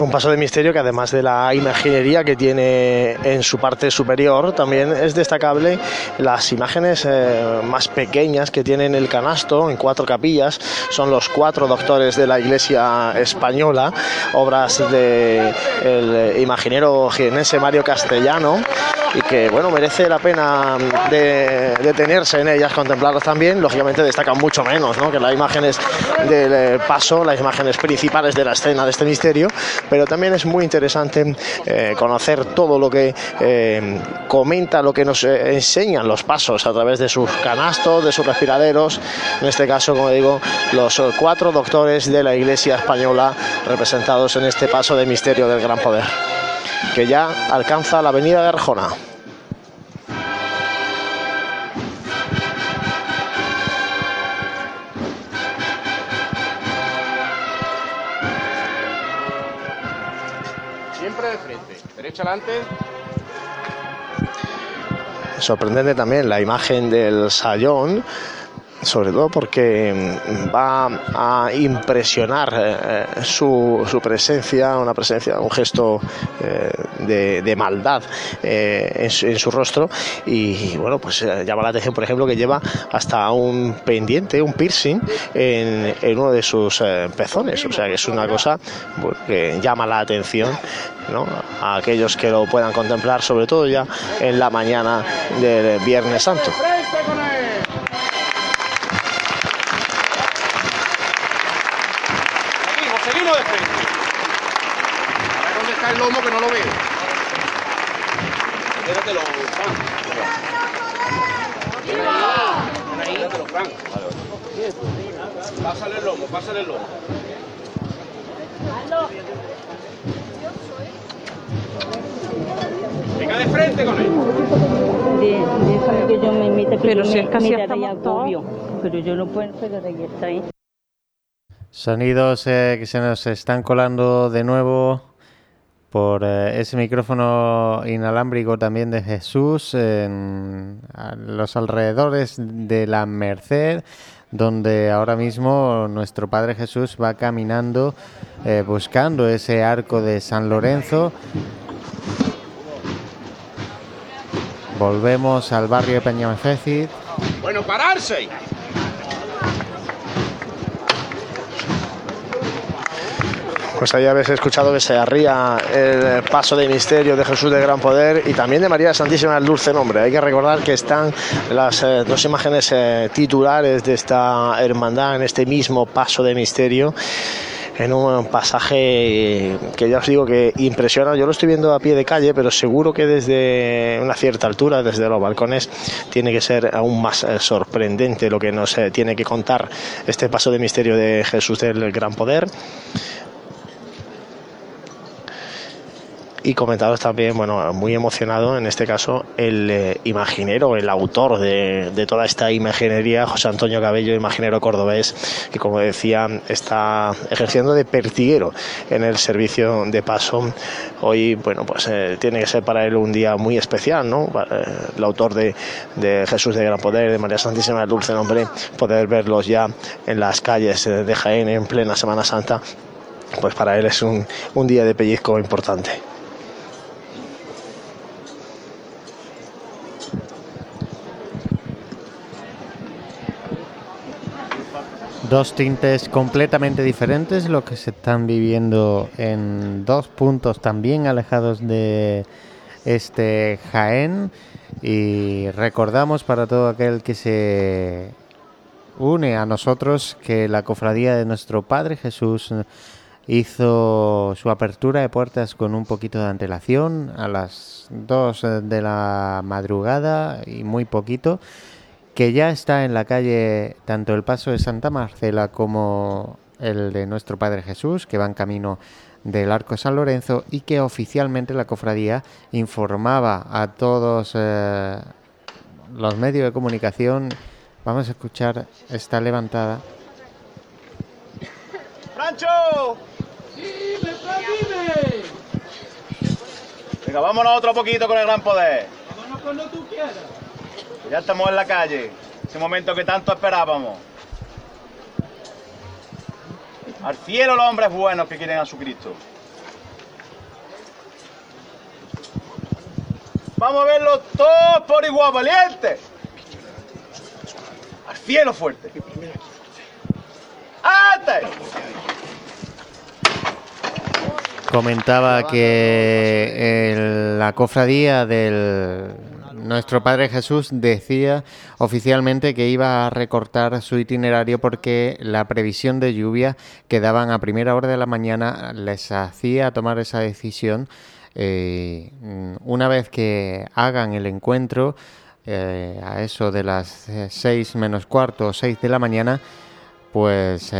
Un paso de misterio que, además de la imaginería que tiene en su parte superior, también es destacable las imágenes más pequeñas que tiene en el canasto, en 4 capillas. Son los 4 doctores de la Iglesia española, obras del imaginero jienense Mario Castellano, y que, bueno, merece la pena detenerse en ellas, contemplarlas también. Lógicamente destacan mucho menos, ¿no?, que las imágenes del paso, las imágenes principales de la escena de este misterio, pero también es muy interesante conocer todo lo que comenta, lo que nos enseñan los pasos a través de sus canastos, de sus respiraderos. En este caso, como digo, los 4 doctores de la Iglesia española representados en este paso de misterio del Gran Poder, que ya alcanza la avenida de Arjona. Siempre de frente, derecha adelante. Sorprendente también la imagen del sayón, sobre todo porque va a impresionar su presencia, un gesto de maldad en su rostro. Y bueno, pues llama la atención, por ejemplo, que lleva hasta un pendiente, un piercing en uno de sus pezones. O sea, que es una cosa que llama la atención, ¿no?, a aquellos que lo puedan contemplar, sobre todo ya en la mañana del Viernes Santo. Pásale el lomo. Venga de frente con él. De eso que yo me meta, pero si es casi hasta agobio, pero yo no puedo, pero ahí está ahí. Sonidos que se nos están colando de nuevo por ese micrófono inalámbrico también de Jesús en los alrededores de la Merced, donde ahora mismo nuestro Padre Jesús va caminando buscando ese arco de San Lorenzo. Volvemos al barrio de Peñamefecit. Bueno, pararse. Pues ahí habéis escuchado que se arría el paso de misterio de Jesús de Gran Poder y también de María Santísima del Dulce Nombre. Hay que recordar que están las dos imágenes titulares de esta hermandad en este mismo paso de misterio, en un pasaje que ya os digo que impresiona. Yo lo estoy viendo a pie de calle, pero seguro que desde una cierta altura, desde los balcones, tiene que ser aún más sorprendente lo que nos tiene que contar este paso de misterio de Jesús del Gran Poder. Y comentados también, bueno, muy emocionado en este caso el imaginero, el autor de toda esta imaginería, José Antonio Cabello, imaginero cordobés, que como decía está ejerciendo de pertiguero en el servicio de paso. Hoy, bueno, pues tiene que ser para él un día muy especial, ¿no? El autor de Jesús de Gran Poder, de María Santísima del Dulce Nombre, poder verlos ya en las calles de Jaén en plena Semana Santa, pues para él es un día de pellizco importante. Dos tintes completamente diferentes, lo que se están viviendo en dos puntos también alejados de este Jaén. Y recordamos para todo aquel que se une a nosotros que la cofradía de nuestro Padre Jesús hizo su apertura de puertas con un poquito de antelación a las 2 de la madrugada y muy poquito, que ya está en la calle tanto el paso de Santa Marcela como el de nuestro Padre Jesús, que van camino del Arco de San Lorenzo, y que oficialmente la cofradía informaba a todos los medios de comunicación. Vamos a escuchar esta levantada. ¡Francho! ¡Dime, Fran, dime! Venga, vámonos otro poquito con el Gran Poder. Vámonos cuando tú quieras. Ya estamos en la calle, ese momento que tanto esperábamos. Al cielo los hombres buenos que quieren a su Cristo. Vamos a verlo todos por igual, valiente. Al cielo fuerte. ¡Ate! Comentaba que la cofradía del nuestro Padre Jesús decía oficialmente que iba a recortar su itinerario porque la previsión de lluvia que daban a primera hora de la mañana les hacía tomar esa decisión. Una vez que hagan el encuentro, a eso de las 6 menos cuarto o 6 de la mañana, pues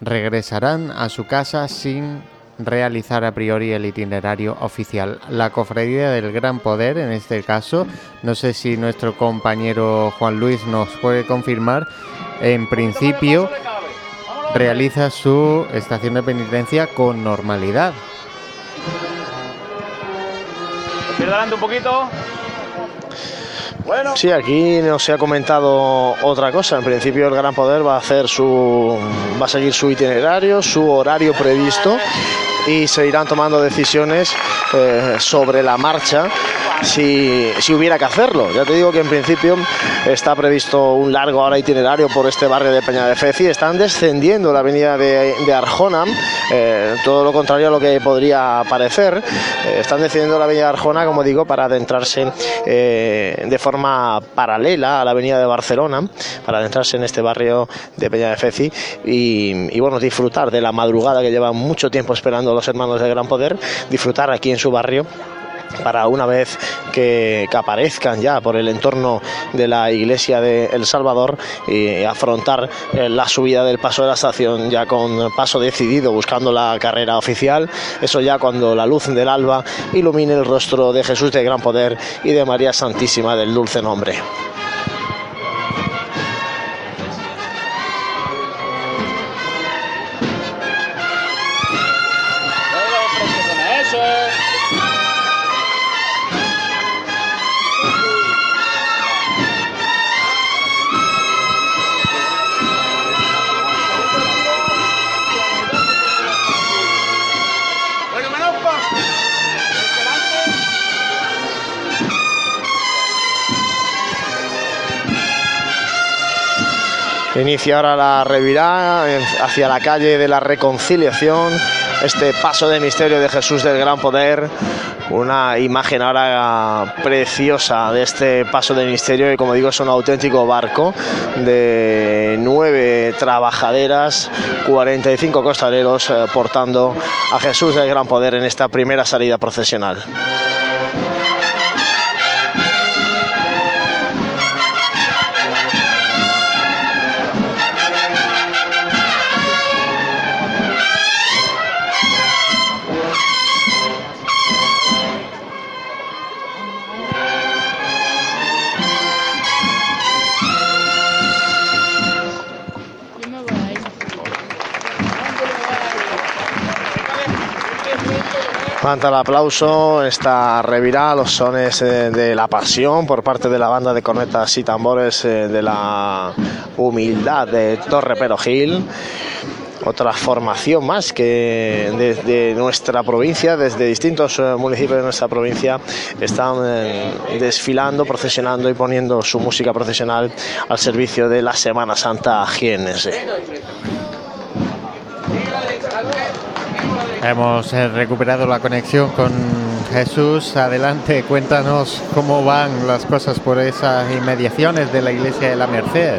regresarán a su casa sin realizar a priori el itinerario oficial. La cofradía del Gran Poder, en este caso, no sé si nuestro compañero Juan Luis nos puede confirmar, en principio realiza su estación de penitencia con normalidad. Adelante un poquito. Bueno. Sí, aquí no se ha comentado otra cosa. En principio el Gran Poder va a seguir su itinerario, su horario previsto, y se irán tomando decisiones sobre la marcha si hubiera que hacerlo. Ya te digo que en principio está previsto un largo ahora itinerario por este barrio de Peñamefecit. Están descendiendo la avenida de Arjona, todo lo contrario a lo que podría parecer. Están descendiendo la avenida de Arjona, como digo, para adentrarse de forma paralela a la avenida de Barcelona, para adentrarse en este barrio de Peñamefecit y bueno, disfrutar de la madrugada que llevan mucho tiempo esperando los hermanos del Gran Poder, disfrutar aquí en su barrio, para una vez que aparezcan ya por el entorno de la iglesia de El Salvador y afrontar la subida del paso de la estación ya con paso decidido, buscando la carrera oficial. Eso ya cuando la luz del alba ilumine el rostro de Jesús de Gran Poder y de María Santísima del Dulce Nombre. Inicia ahora la revirada hacia la calle de la Reconciliación. Este paso de misterio de Jesús del Gran Poder. Una imagen ahora preciosa de este paso de misterio, que como digo es un auténtico barco de 9 trabajaderas, 45 costaleros portando a Jesús del Gran Poder en esta primera salida procesional. Levanta el aplauso, esta revirá, los sones de la pasión por parte de la banda de cornetas y tambores de la humildad de Torreperogil. Otra formación más que desde nuestra provincia, desde distintos municipios de nuestra provincia, están desfilando, procesionando y poniendo su música procesional al servicio de la Semana Santa jiennense. Hemos recuperado la conexión con Jesús. Adelante, cuéntanos cómo van las cosas por esas inmediaciones de la Iglesia de la Merced.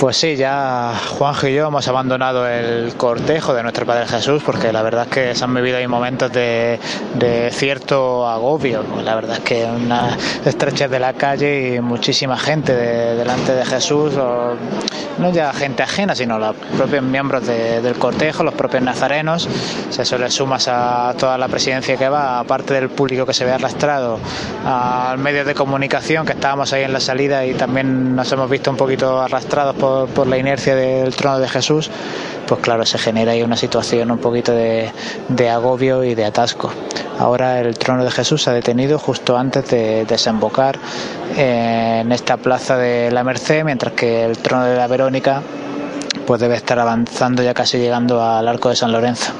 Pues sí, ya Juanjo y yo hemos abandonado el cortejo de nuestro Padre Jesús, porque la verdad es que se han vivido ahí momentos de cierto agobio. La verdad es que unas estrechas de la calle y muchísima gente delante de Jesús, no ya gente ajena, sino los propios miembros del cortejo, los propios nazarenos. Eso le sumas a toda la presidencia que va, aparte del público que se ve arrastrado al medio de comunicación, que estábamos ahí en la salida y también nos hemos visto un poquito arrastrados por la inercia del trono de Jesús. Pues claro, se genera ahí una situación un poquito de agobio y de atasco. Ahora el trono de Jesús se ha detenido justo antes de desembocar en esta plaza de la Merced, mientras que el trono de la Verónica pues debe estar avanzando, ya casi llegando al Arco de San Lorenzo.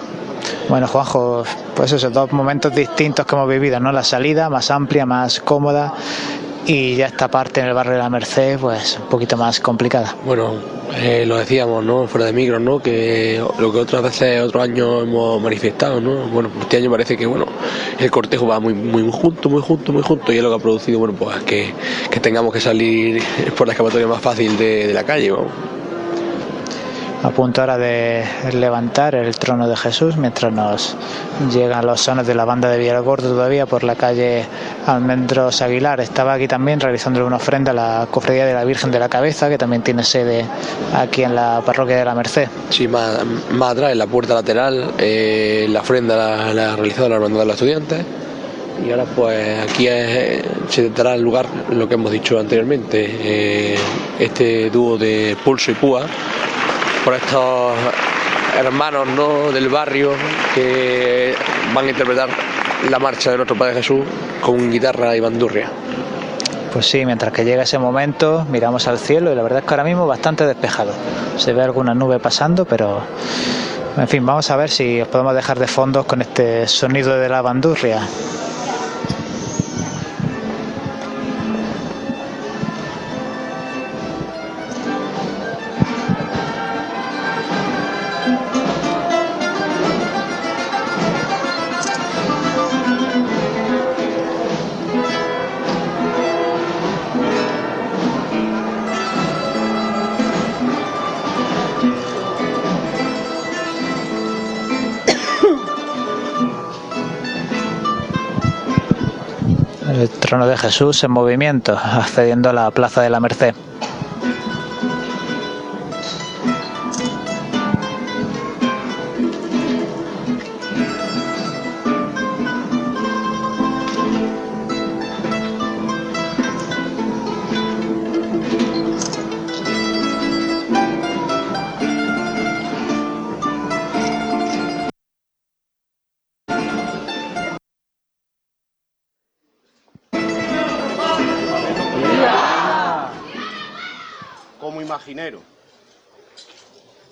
Bueno, Juanjo, pues esos dos momentos distintos que hemos vivido, ¿no? La salida más amplia, más cómoda, y ya esta parte en el barrio de la Merced pues un poquito más complicada. Bueno, lo decíamos, ¿no?, fuera de micro, ¿no?, que lo que otras veces, otros años hemos manifestado, ¿no? Bueno, este año parece que, bueno, el cortejo va muy junto, y es lo que ha producido, bueno, pues que tengamos que salir por la escapatoria más fácil de la calle, vamos. A punto ahora de levantar el trono de Jesús, mientras nos llegan los sones de la banda de Villalgordo todavía por la calle Almendros Aguilar. Estaba aquí también realizando una ofrenda a la cofradía de la Virgen de la Cabeza, que también tiene sede aquí en la parroquia de la Merced. Sí, más atrás, en la puerta lateral, la ofrenda la ha realizado la hermandad de los estudiantes. Y ahora pues aquí se dará lugar lo que hemos dicho anteriormente, este dúo de Pulso y Púa, por estos hermanos, ¿no?, del barrio, que van a interpretar la marcha de nuestro Padre Jesús con guitarra y bandurria. Pues sí, mientras que llega ese momento miramos al cielo y la verdad es que ahora mismo bastante despejado. Se ve alguna nube pasando, pero en fin, vamos a ver si os podemos dejar de fondo con este sonido de la bandurria. El trono de Jesús en movimiento, accediendo a la plaza de la Merced.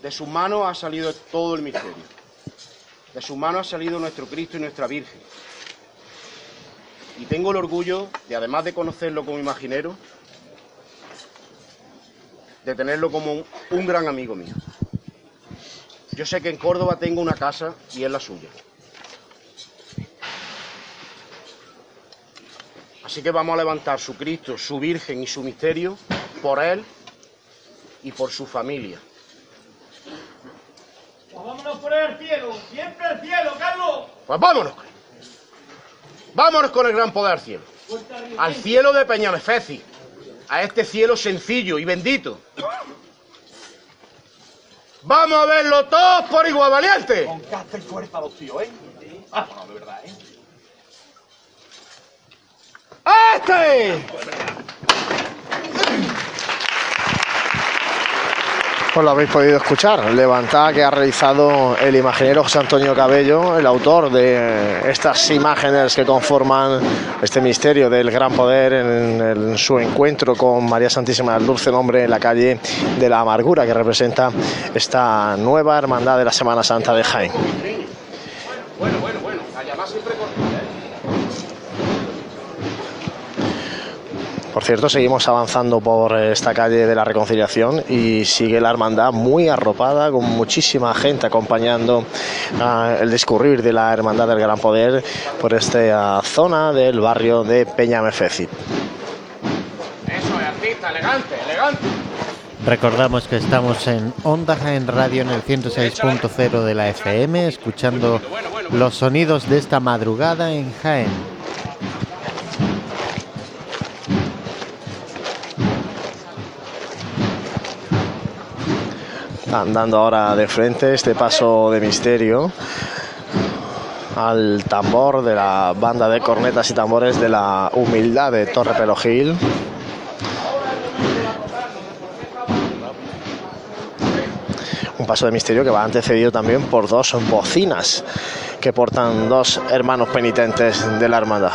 De sus manos ha salido todo el misterio. De sus manos ha salido nuestro Cristo y nuestra Virgen. Y tengo el orgullo de, además de conocerlo como imaginero, de tenerlo como un gran amigo mío. Yo sé que en Córdoba tengo una casa y es la suya. Así que vamos a levantar su Cristo, su Virgen y su misterio por él y por su familia. Pues vámonos por el cielo, siempre el cielo, Carlos. Pues vámonos. Vámonos con el gran poder al cielo. Al cielo de Peñamefecit. A este cielo sencillo y bendito. ¡Vamos a verlo todos por igual, valiente! Con casta y fuerza los tíos, ¿eh? Ah, bueno, de verdad, ¿eh? ¡Este! Pues lo habréis podido escuchar, levantada que ha realizado el imaginero José Antonio Cabello, el autor de estas imágenes que conforman este misterio del gran poder en su encuentro con María Santísima del Dulce Nombre en la calle de la Amargura, que representa esta nueva hermandad de la Semana Santa de Jaén. Bueno, allá va siempre cortito. Por cierto, seguimos avanzando por esta calle de la Reconciliación y sigue la hermandad muy arropada, con muchísima gente acompañando el discurrir de la hermandad del Gran Poder por esta zona del barrio de Peñamefecit. Eso es, artista, elegante, elegante. Recordamos que estamos en Onda Jaén Radio en el 106.0 de la FM, escuchando los sonidos de esta madrugada en Jaén. Andando ahora de frente este paso de misterio al tambor de la Banda de Cornetas y Tambores de la Humildad de Torreperogil. Un paso de misterio que va antecedido también por dos bocinas que portan dos hermanos penitentes de la hermandad.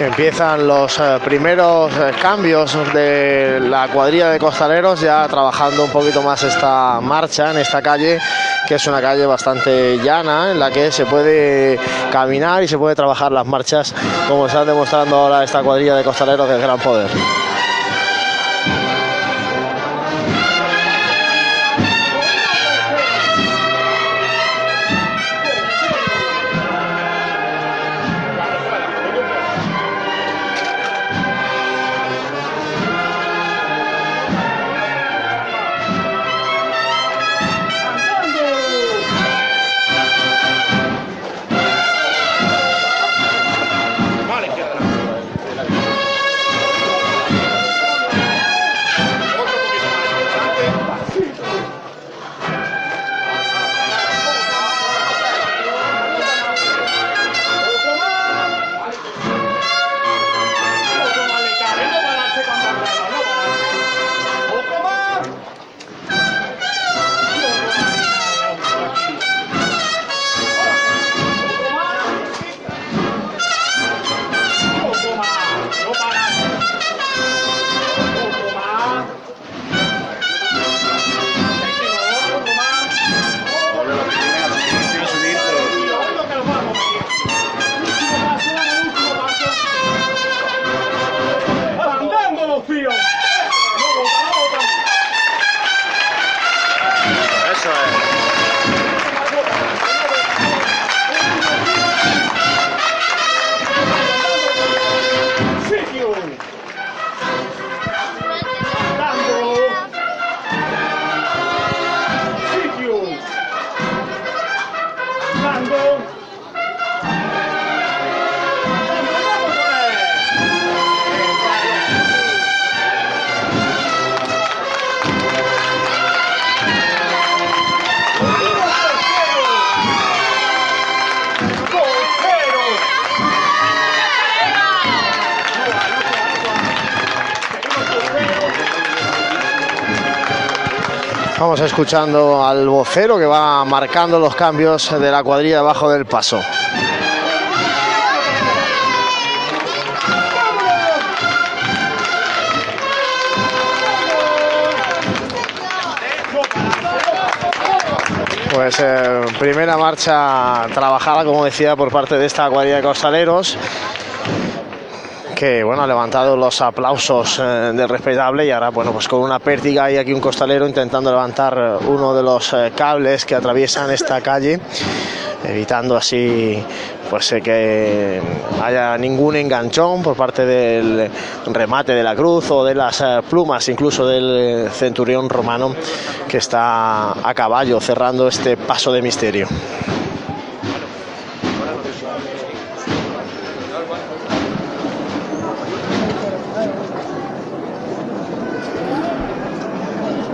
Empiezan los primeros cambios de la cuadrilla de costaleros, ya trabajando un poquito más esta marcha en esta calle, que es una calle bastante llana, en la que se puede caminar y se puede trabajar las marchas, como está demostrando ahora esta cuadrilla de costaleros del Gran Poder. Vamos escuchando al vocero que va marcando los cambios de la cuadrilla abajo del paso. Pues primera marcha trabajada, como decía, por parte de esta cuadrilla de costaleros, que bueno, ha levantado los aplausos del respetable, y ahora bueno, pues con una pértiga hay aquí un costalero intentando levantar uno de los cables que atraviesan esta calle, evitando así pues que haya ningún enganchón por parte del remate de la cruz o de las plumas incluso del centurión romano, que está a caballo cerrando este paso de misterio.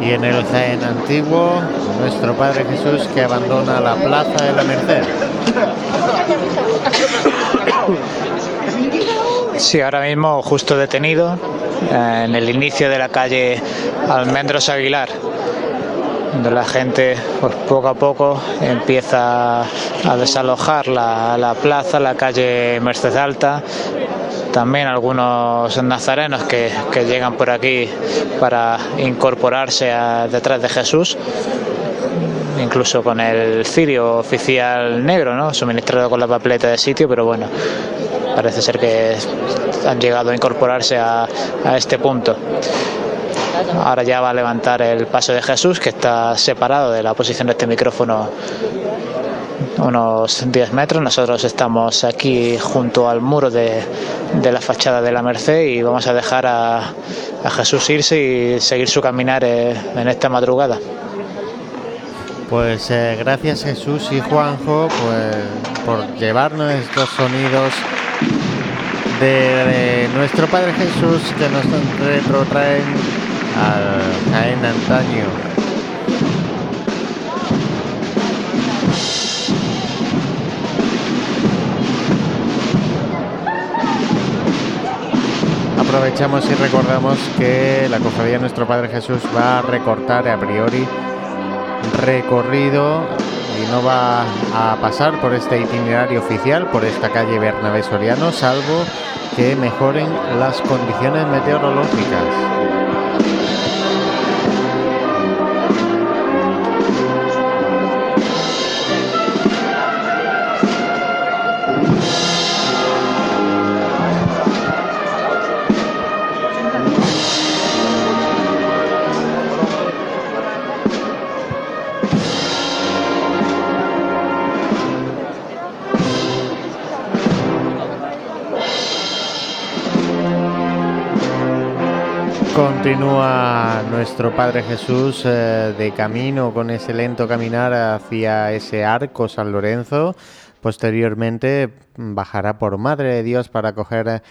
Y en el Jaén antiguo, nuestro Padre Jesús que abandona la Plaza de la Merced. Sí, ahora mismo justo detenido en el inicio de la calle Almendros Aguilar, donde la gente pues, poco a poco empieza a desalojar la plaza, la calle Merced Alta. También algunos nazarenos que llegan por aquí para incorporarse detrás de Jesús, incluso con el cirio oficial negro, ¿no? Suministrado con la papeleta de sitio, pero bueno, parece ser que han llegado a incorporarse a este punto. Ahora ya va a levantar el paso de Jesús, que está separado de la posición de este micrófono unos 10 metros. Nosotros estamos aquí junto al muro de la fachada de la Merced, y vamos a dejar a Jesús irse y seguir su caminar en esta madrugada. Pues gracias Jesús y Juanjo pues, por llevarnos estos sonidos de nuestro Padre Jesús que nos retrotraen al Jaén antaño. Aprovechamos y recordamos que la cofradía de nuestro Padre Jesús va a recortar a priori recorrido y no va a pasar por este itinerario oficial, por esta calle Bernabé Soriano, salvo que mejoren las condiciones meteorológicas. Continúa nuestro Padre Jesús de camino con ese lento caminar hacia ese Arco San Lorenzo. Posteriormente bajará por Madre de Dios para coger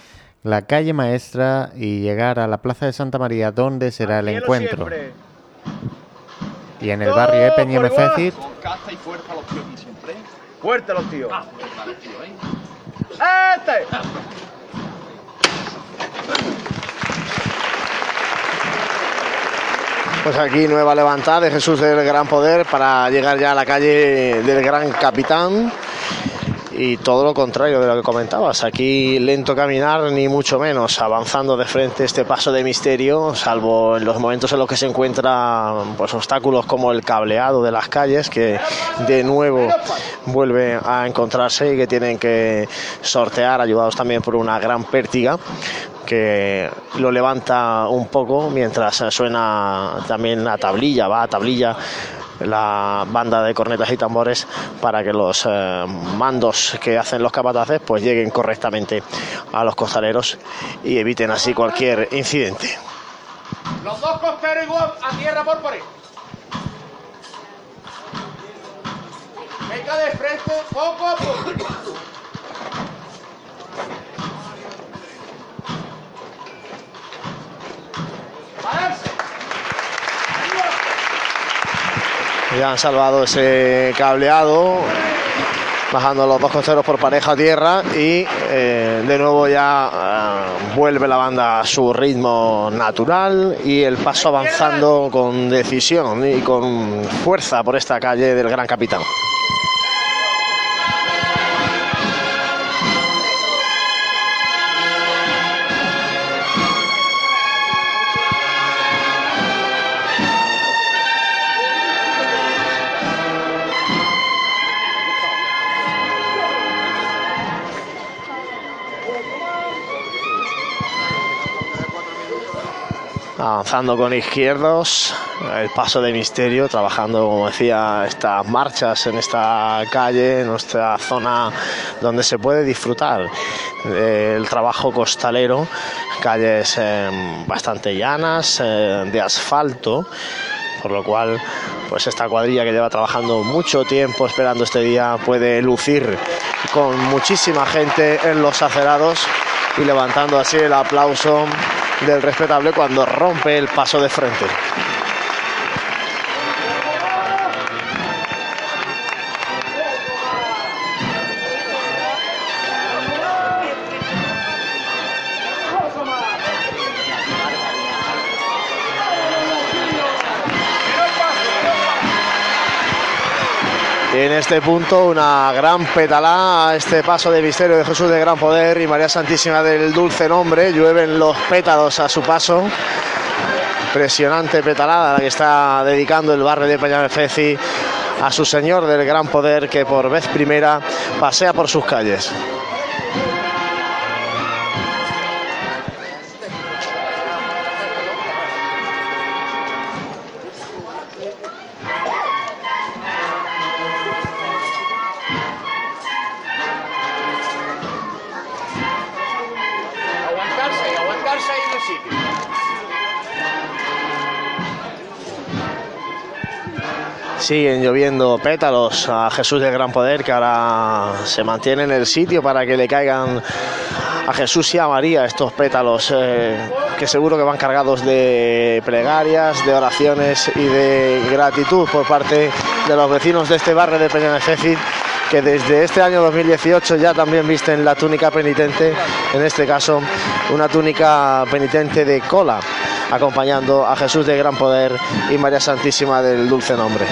la calle Maestra y llegar a la Plaza de Santa María, donde será el encuentro. Siempre. Y en el barrio de Peñamefecit. ¡Fuerte los tíos! Ah, vale, tío, ¿eh? Pues aquí nueva levantada de Jesús del Gran Poder para llegar ya a la calle del Gran Capitán, y todo lo contrario de lo que comentabas, aquí lento caminar ni mucho menos, avanzando de frente este paso de misterio, salvo en los momentos en los que se encuentran pues, obstáculos como el cableado de las calles, que de nuevo vuelve a encontrarse y que tienen que sortear, ayudados también por una gran pértiga que lo levanta un poco mientras suena también a tablilla, va a tablilla la banda de cornetas y tambores para que los mandos que hacen los capataces pues lleguen correctamente a los costaleros y eviten así cualquier incidente. Los dos costeros igual a tierra por pared. Venga de frente poco a poco. Ya han salvado ese cableado bajando los dos costeros por pareja tierra y de nuevo ya vuelve la banda a su ritmo natural y el paso avanzando con decisión y con fuerza por esta calle del Gran Capitán. Avanzando con izquierdos, el paso de misterio, trabajando, como decía, estas marchas en esta calle, en nuestra zona donde se puede disfrutar del trabajo costalero, calles bastante llanas, de asfalto, por lo cual pues esta cuadrilla que lleva trabajando mucho tiempo esperando este día puede lucir con muchísima gente en los acerados y levantando así el aplauso del respetable cuando rompe el paso de frente. Y en este punto una gran petalá a este paso de misterio de Jesús de Gran Poder y María Santísima del Dulce Nombre. Llueven los pétalos a su paso. Impresionante petalada la que está dedicando el barrio de Peñamefecit a su Señor del Gran Poder, que por vez primera pasea por sus calles. Siguen lloviendo pétalos a Jesús del Gran Poder, que ahora se mantiene en el sitio para que le caigan a Jesús y a María estos pétalos que seguro que van cargados de plegarias, de oraciones y de gratitud por parte de los vecinos de este barrio de Peñamefecit, que desde este año 2018 ya también visten la túnica penitente, en este caso una túnica penitente de cola, acompañando a Jesús de Gran Poder y María Santísima del Dulce Nombre.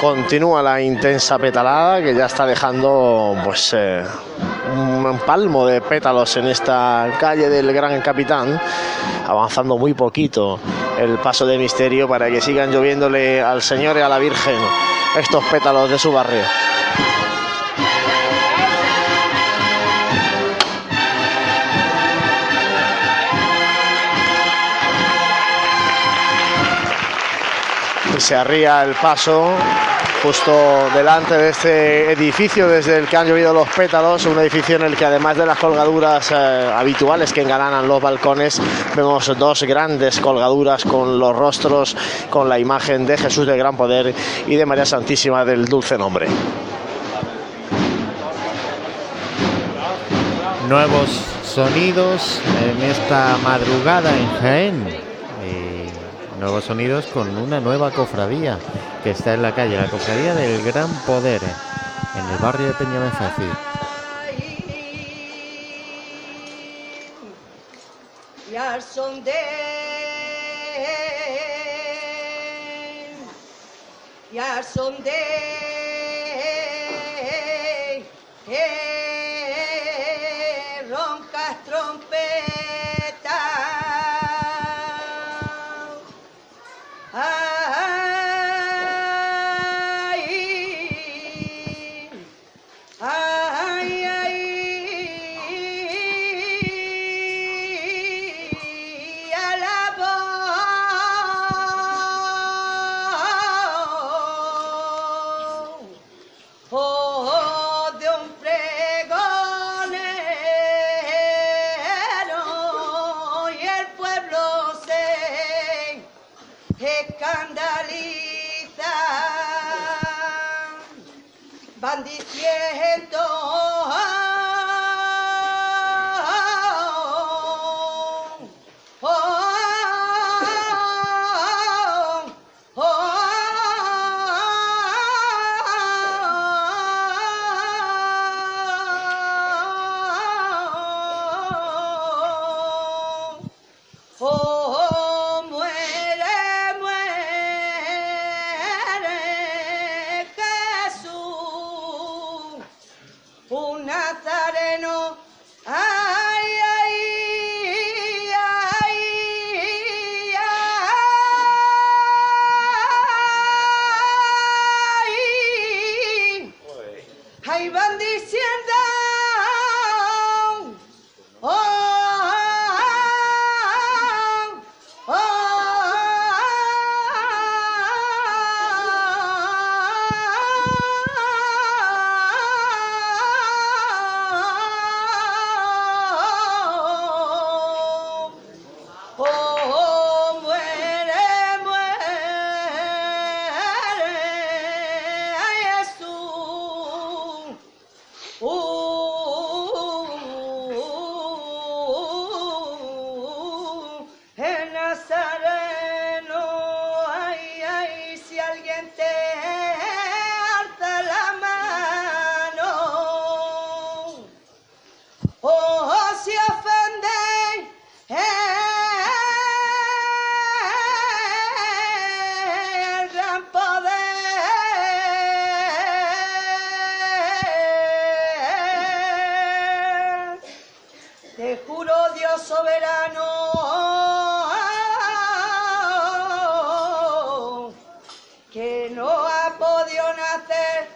Continúa la intensa petalada que ya está dejando pues un palmo de pétalos en esta calle del Gran Capitán, avanzando muy poquito el paso de misterio para que sigan lloviéndole al Señor y a la Virgen estos pétalos de su barrio. Y se arría el paso justo delante de este edificio desde el que han llovido los pétalos, un edificio en el que además de las colgaduras habituales que engalanan los balcones, vemos dos grandes colgaduras con los rostros, con la imagen de Jesús del Gran Poder y de María Santísima del Dulce Nombre. Nuevos sonidos en esta madrugada en Jaén. Nuevos sonidos con una nueva cofradía que está en la calle, la cofradía del Gran Poder, en el barrio de Peñamefecit. Van diciendo Te juro, Dios soberano, que no ha podido nacer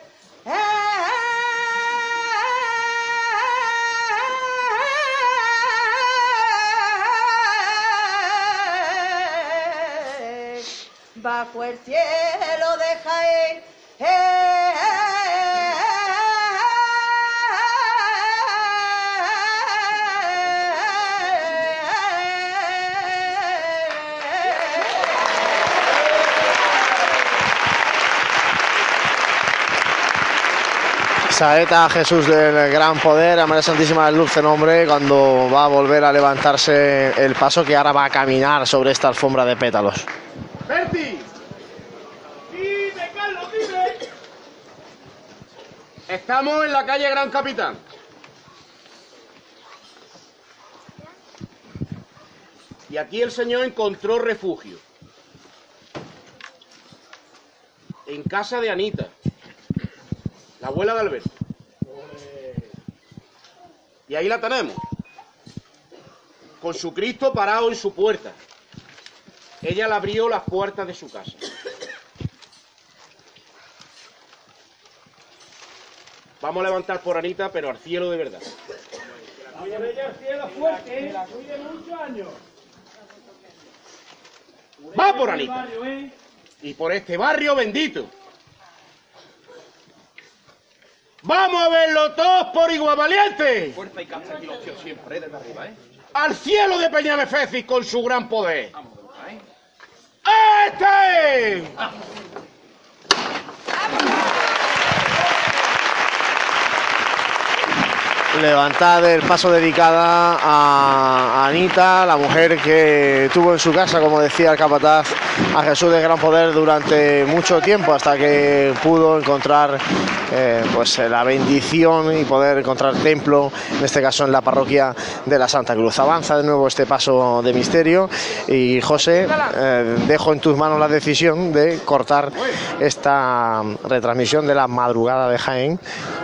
bajo el cielo de Jaén. Saeta Jesús del Gran Poder, a María Santísima del Dulce Nombre, cuando va a volver a levantarse el paso, que ahora va a caminar sobre esta alfombra de pétalos. ¡Berti! ¡Vive, Carlos, vive! Estamos en la calle Gran Capitán. Y aquí el Señor encontró refugio. En casa de Anita, la abuela de Alberto. Y ahí la tenemos, con su Cristo parado en su puerta. Ella le abrió las puertas de su casa. Vamos a levantar por Anita, pero al cielo de verdad. Oye, bella, al cielo fuerte, la cuide muchos años. Va por Anita. Y por este barrio bendito. ¡Vamos a verlo todos por igual, valientes! Fuerza y casta aquí los tíos siempre, desde arriba, ¿eh? ¡Al cielo de Peñamefecit con su gran poder! Vamos, ¿eh? ¡Este! ¡Vamos! Levantad el paso dedicada a Anita, la mujer que tuvo en su casa, como decía el capataz, a Jesús de Gran Poder durante mucho tiempo, hasta que pudo encontrar pues la bendición y poder encontrar templo, en este caso en la parroquia de la Santa Cruz. Avanza de nuevo este paso de misterio y José, dejo en tus manos la decisión de cortar esta retransmisión de la madrugada de Jaén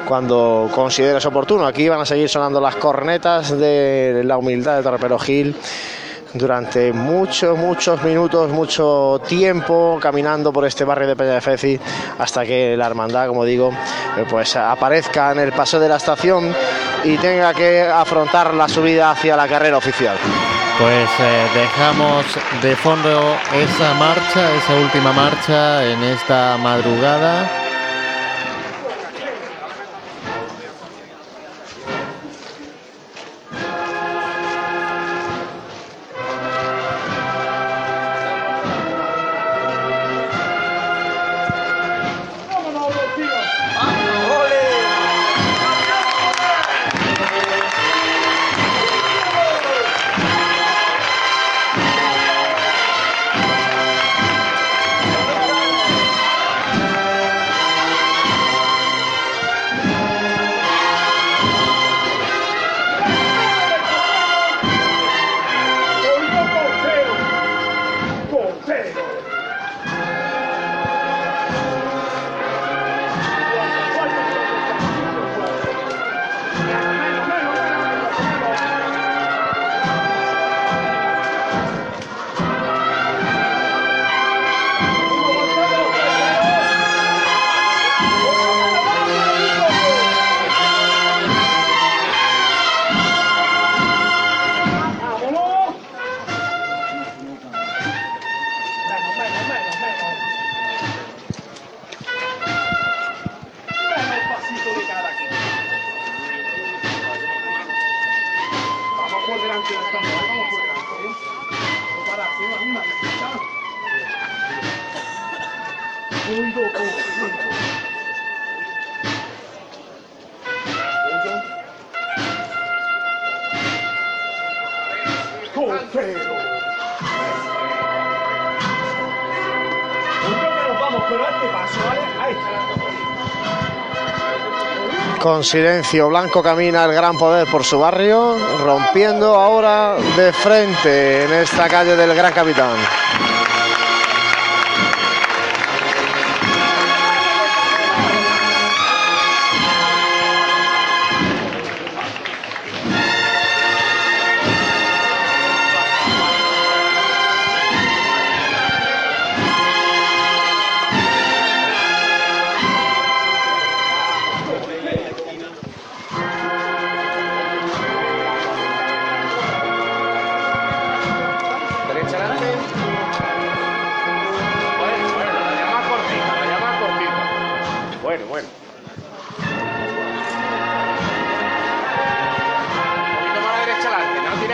cuando consideres oportuno. Aquí van a seguir sonando las cornetas de la humildad de Torreperogil durante muchos minutos, mucho tiempo, caminando por este barrio de Peñamefecit hasta que la hermandad, como digo, pues aparezca en el paso de la estación y tenga que afrontar la subida hacia la carrera oficial. Pues dejamos de fondo esa marcha, esa última marcha en esta madrugada. Con silencio blanco camina el Gran Poder por su barrio, rompiendo ahora de frente en esta calle del Gran Capitán.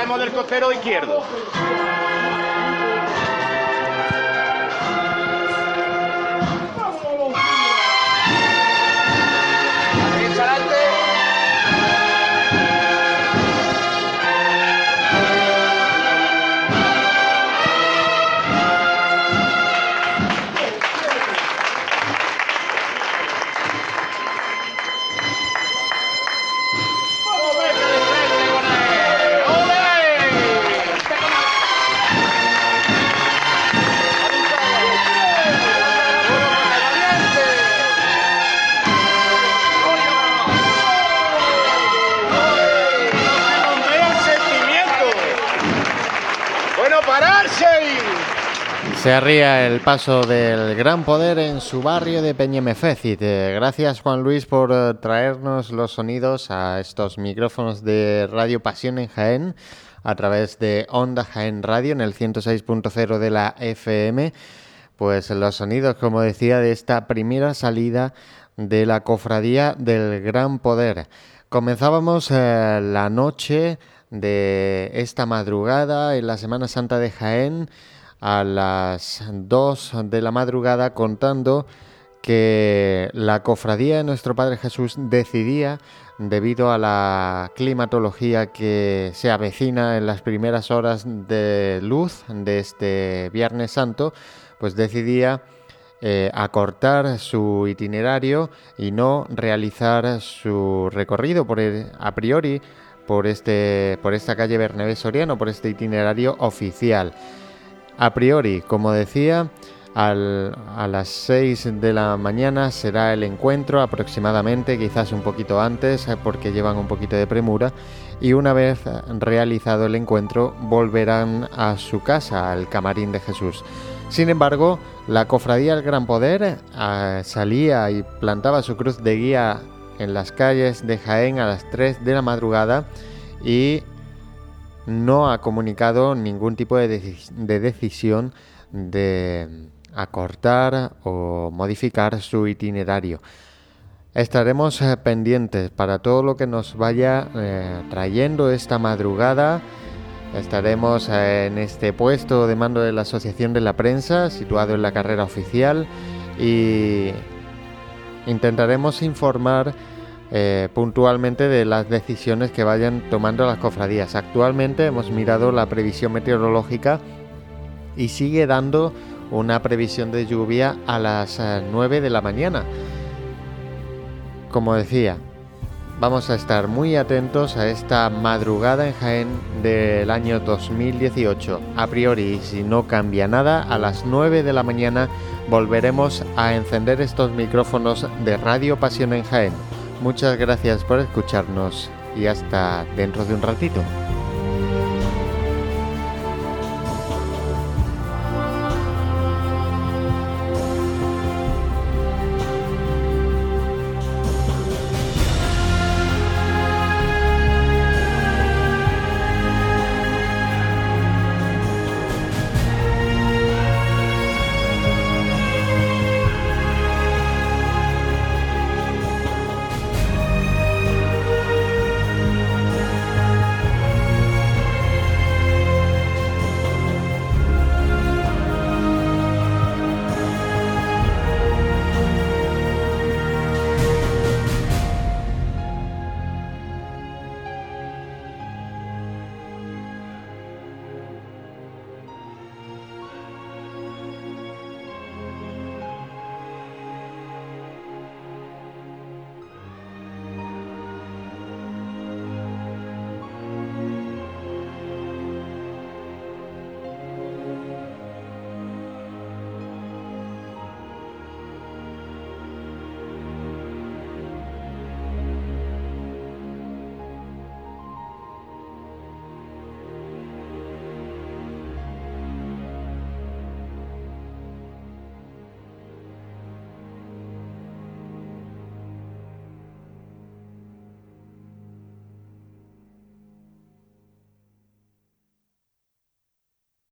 extremo del costero izquierdo. Se ría el paso del gran poder en su barrio de Peñamefecit. Gracias, Juan Luis, por traernos los sonidos a estos micrófonos de Radio Pasión en Jaén a través de Onda Jaén Radio en el 106.0 de la FM. Pues los sonidos, como decía, de esta primera salida de la cofradía del gran poder. Comenzábamos la noche de esta madrugada en la Semana Santa de Jaén a las 2 de la madrugada contando que la cofradía de nuestro Padre Jesús decidía, debido a la climatología que se avecina en las primeras horas de luz de este Viernes Santo, pues decidía acortar su itinerario y no realizar su recorrido por esta calle Bernabé Soriano, por este itinerario oficial. A priori, como decía, a las 6 de la mañana será el encuentro aproximadamente, quizás un poquito antes, porque llevan un poquito de premura, y una vez realizado el encuentro volverán a su casa, al Camarín de Jesús. Sin embargo, la cofradía del Gran Poder salía y plantaba su cruz de guía en las calles de Jaén a las 3 de la madrugada y no ha comunicado ningún tipo de decisión de acortar o modificar su itinerario. Estaremos pendientes para todo lo que nos vaya trayendo esta madrugada. Estaremos en este puesto de mando de la Asociación de la Prensa, situado en la carrera oficial, y intentaremos informar puntualmente de las decisiones que vayan tomando las cofradías. Actualmente hemos mirado la previsión meteorológica y sigue dando una previsión de lluvia a las 9 de la mañana. Como decía, vamos a estar muy atentos a esta madrugada en Jaén del año 2018. A priori, si no cambia nada, a las 9 de la mañana volveremos a encender estos micrófonos de Radio Pasión en Jaén. Muchas gracias por escucharnos y hasta dentro de un ratito.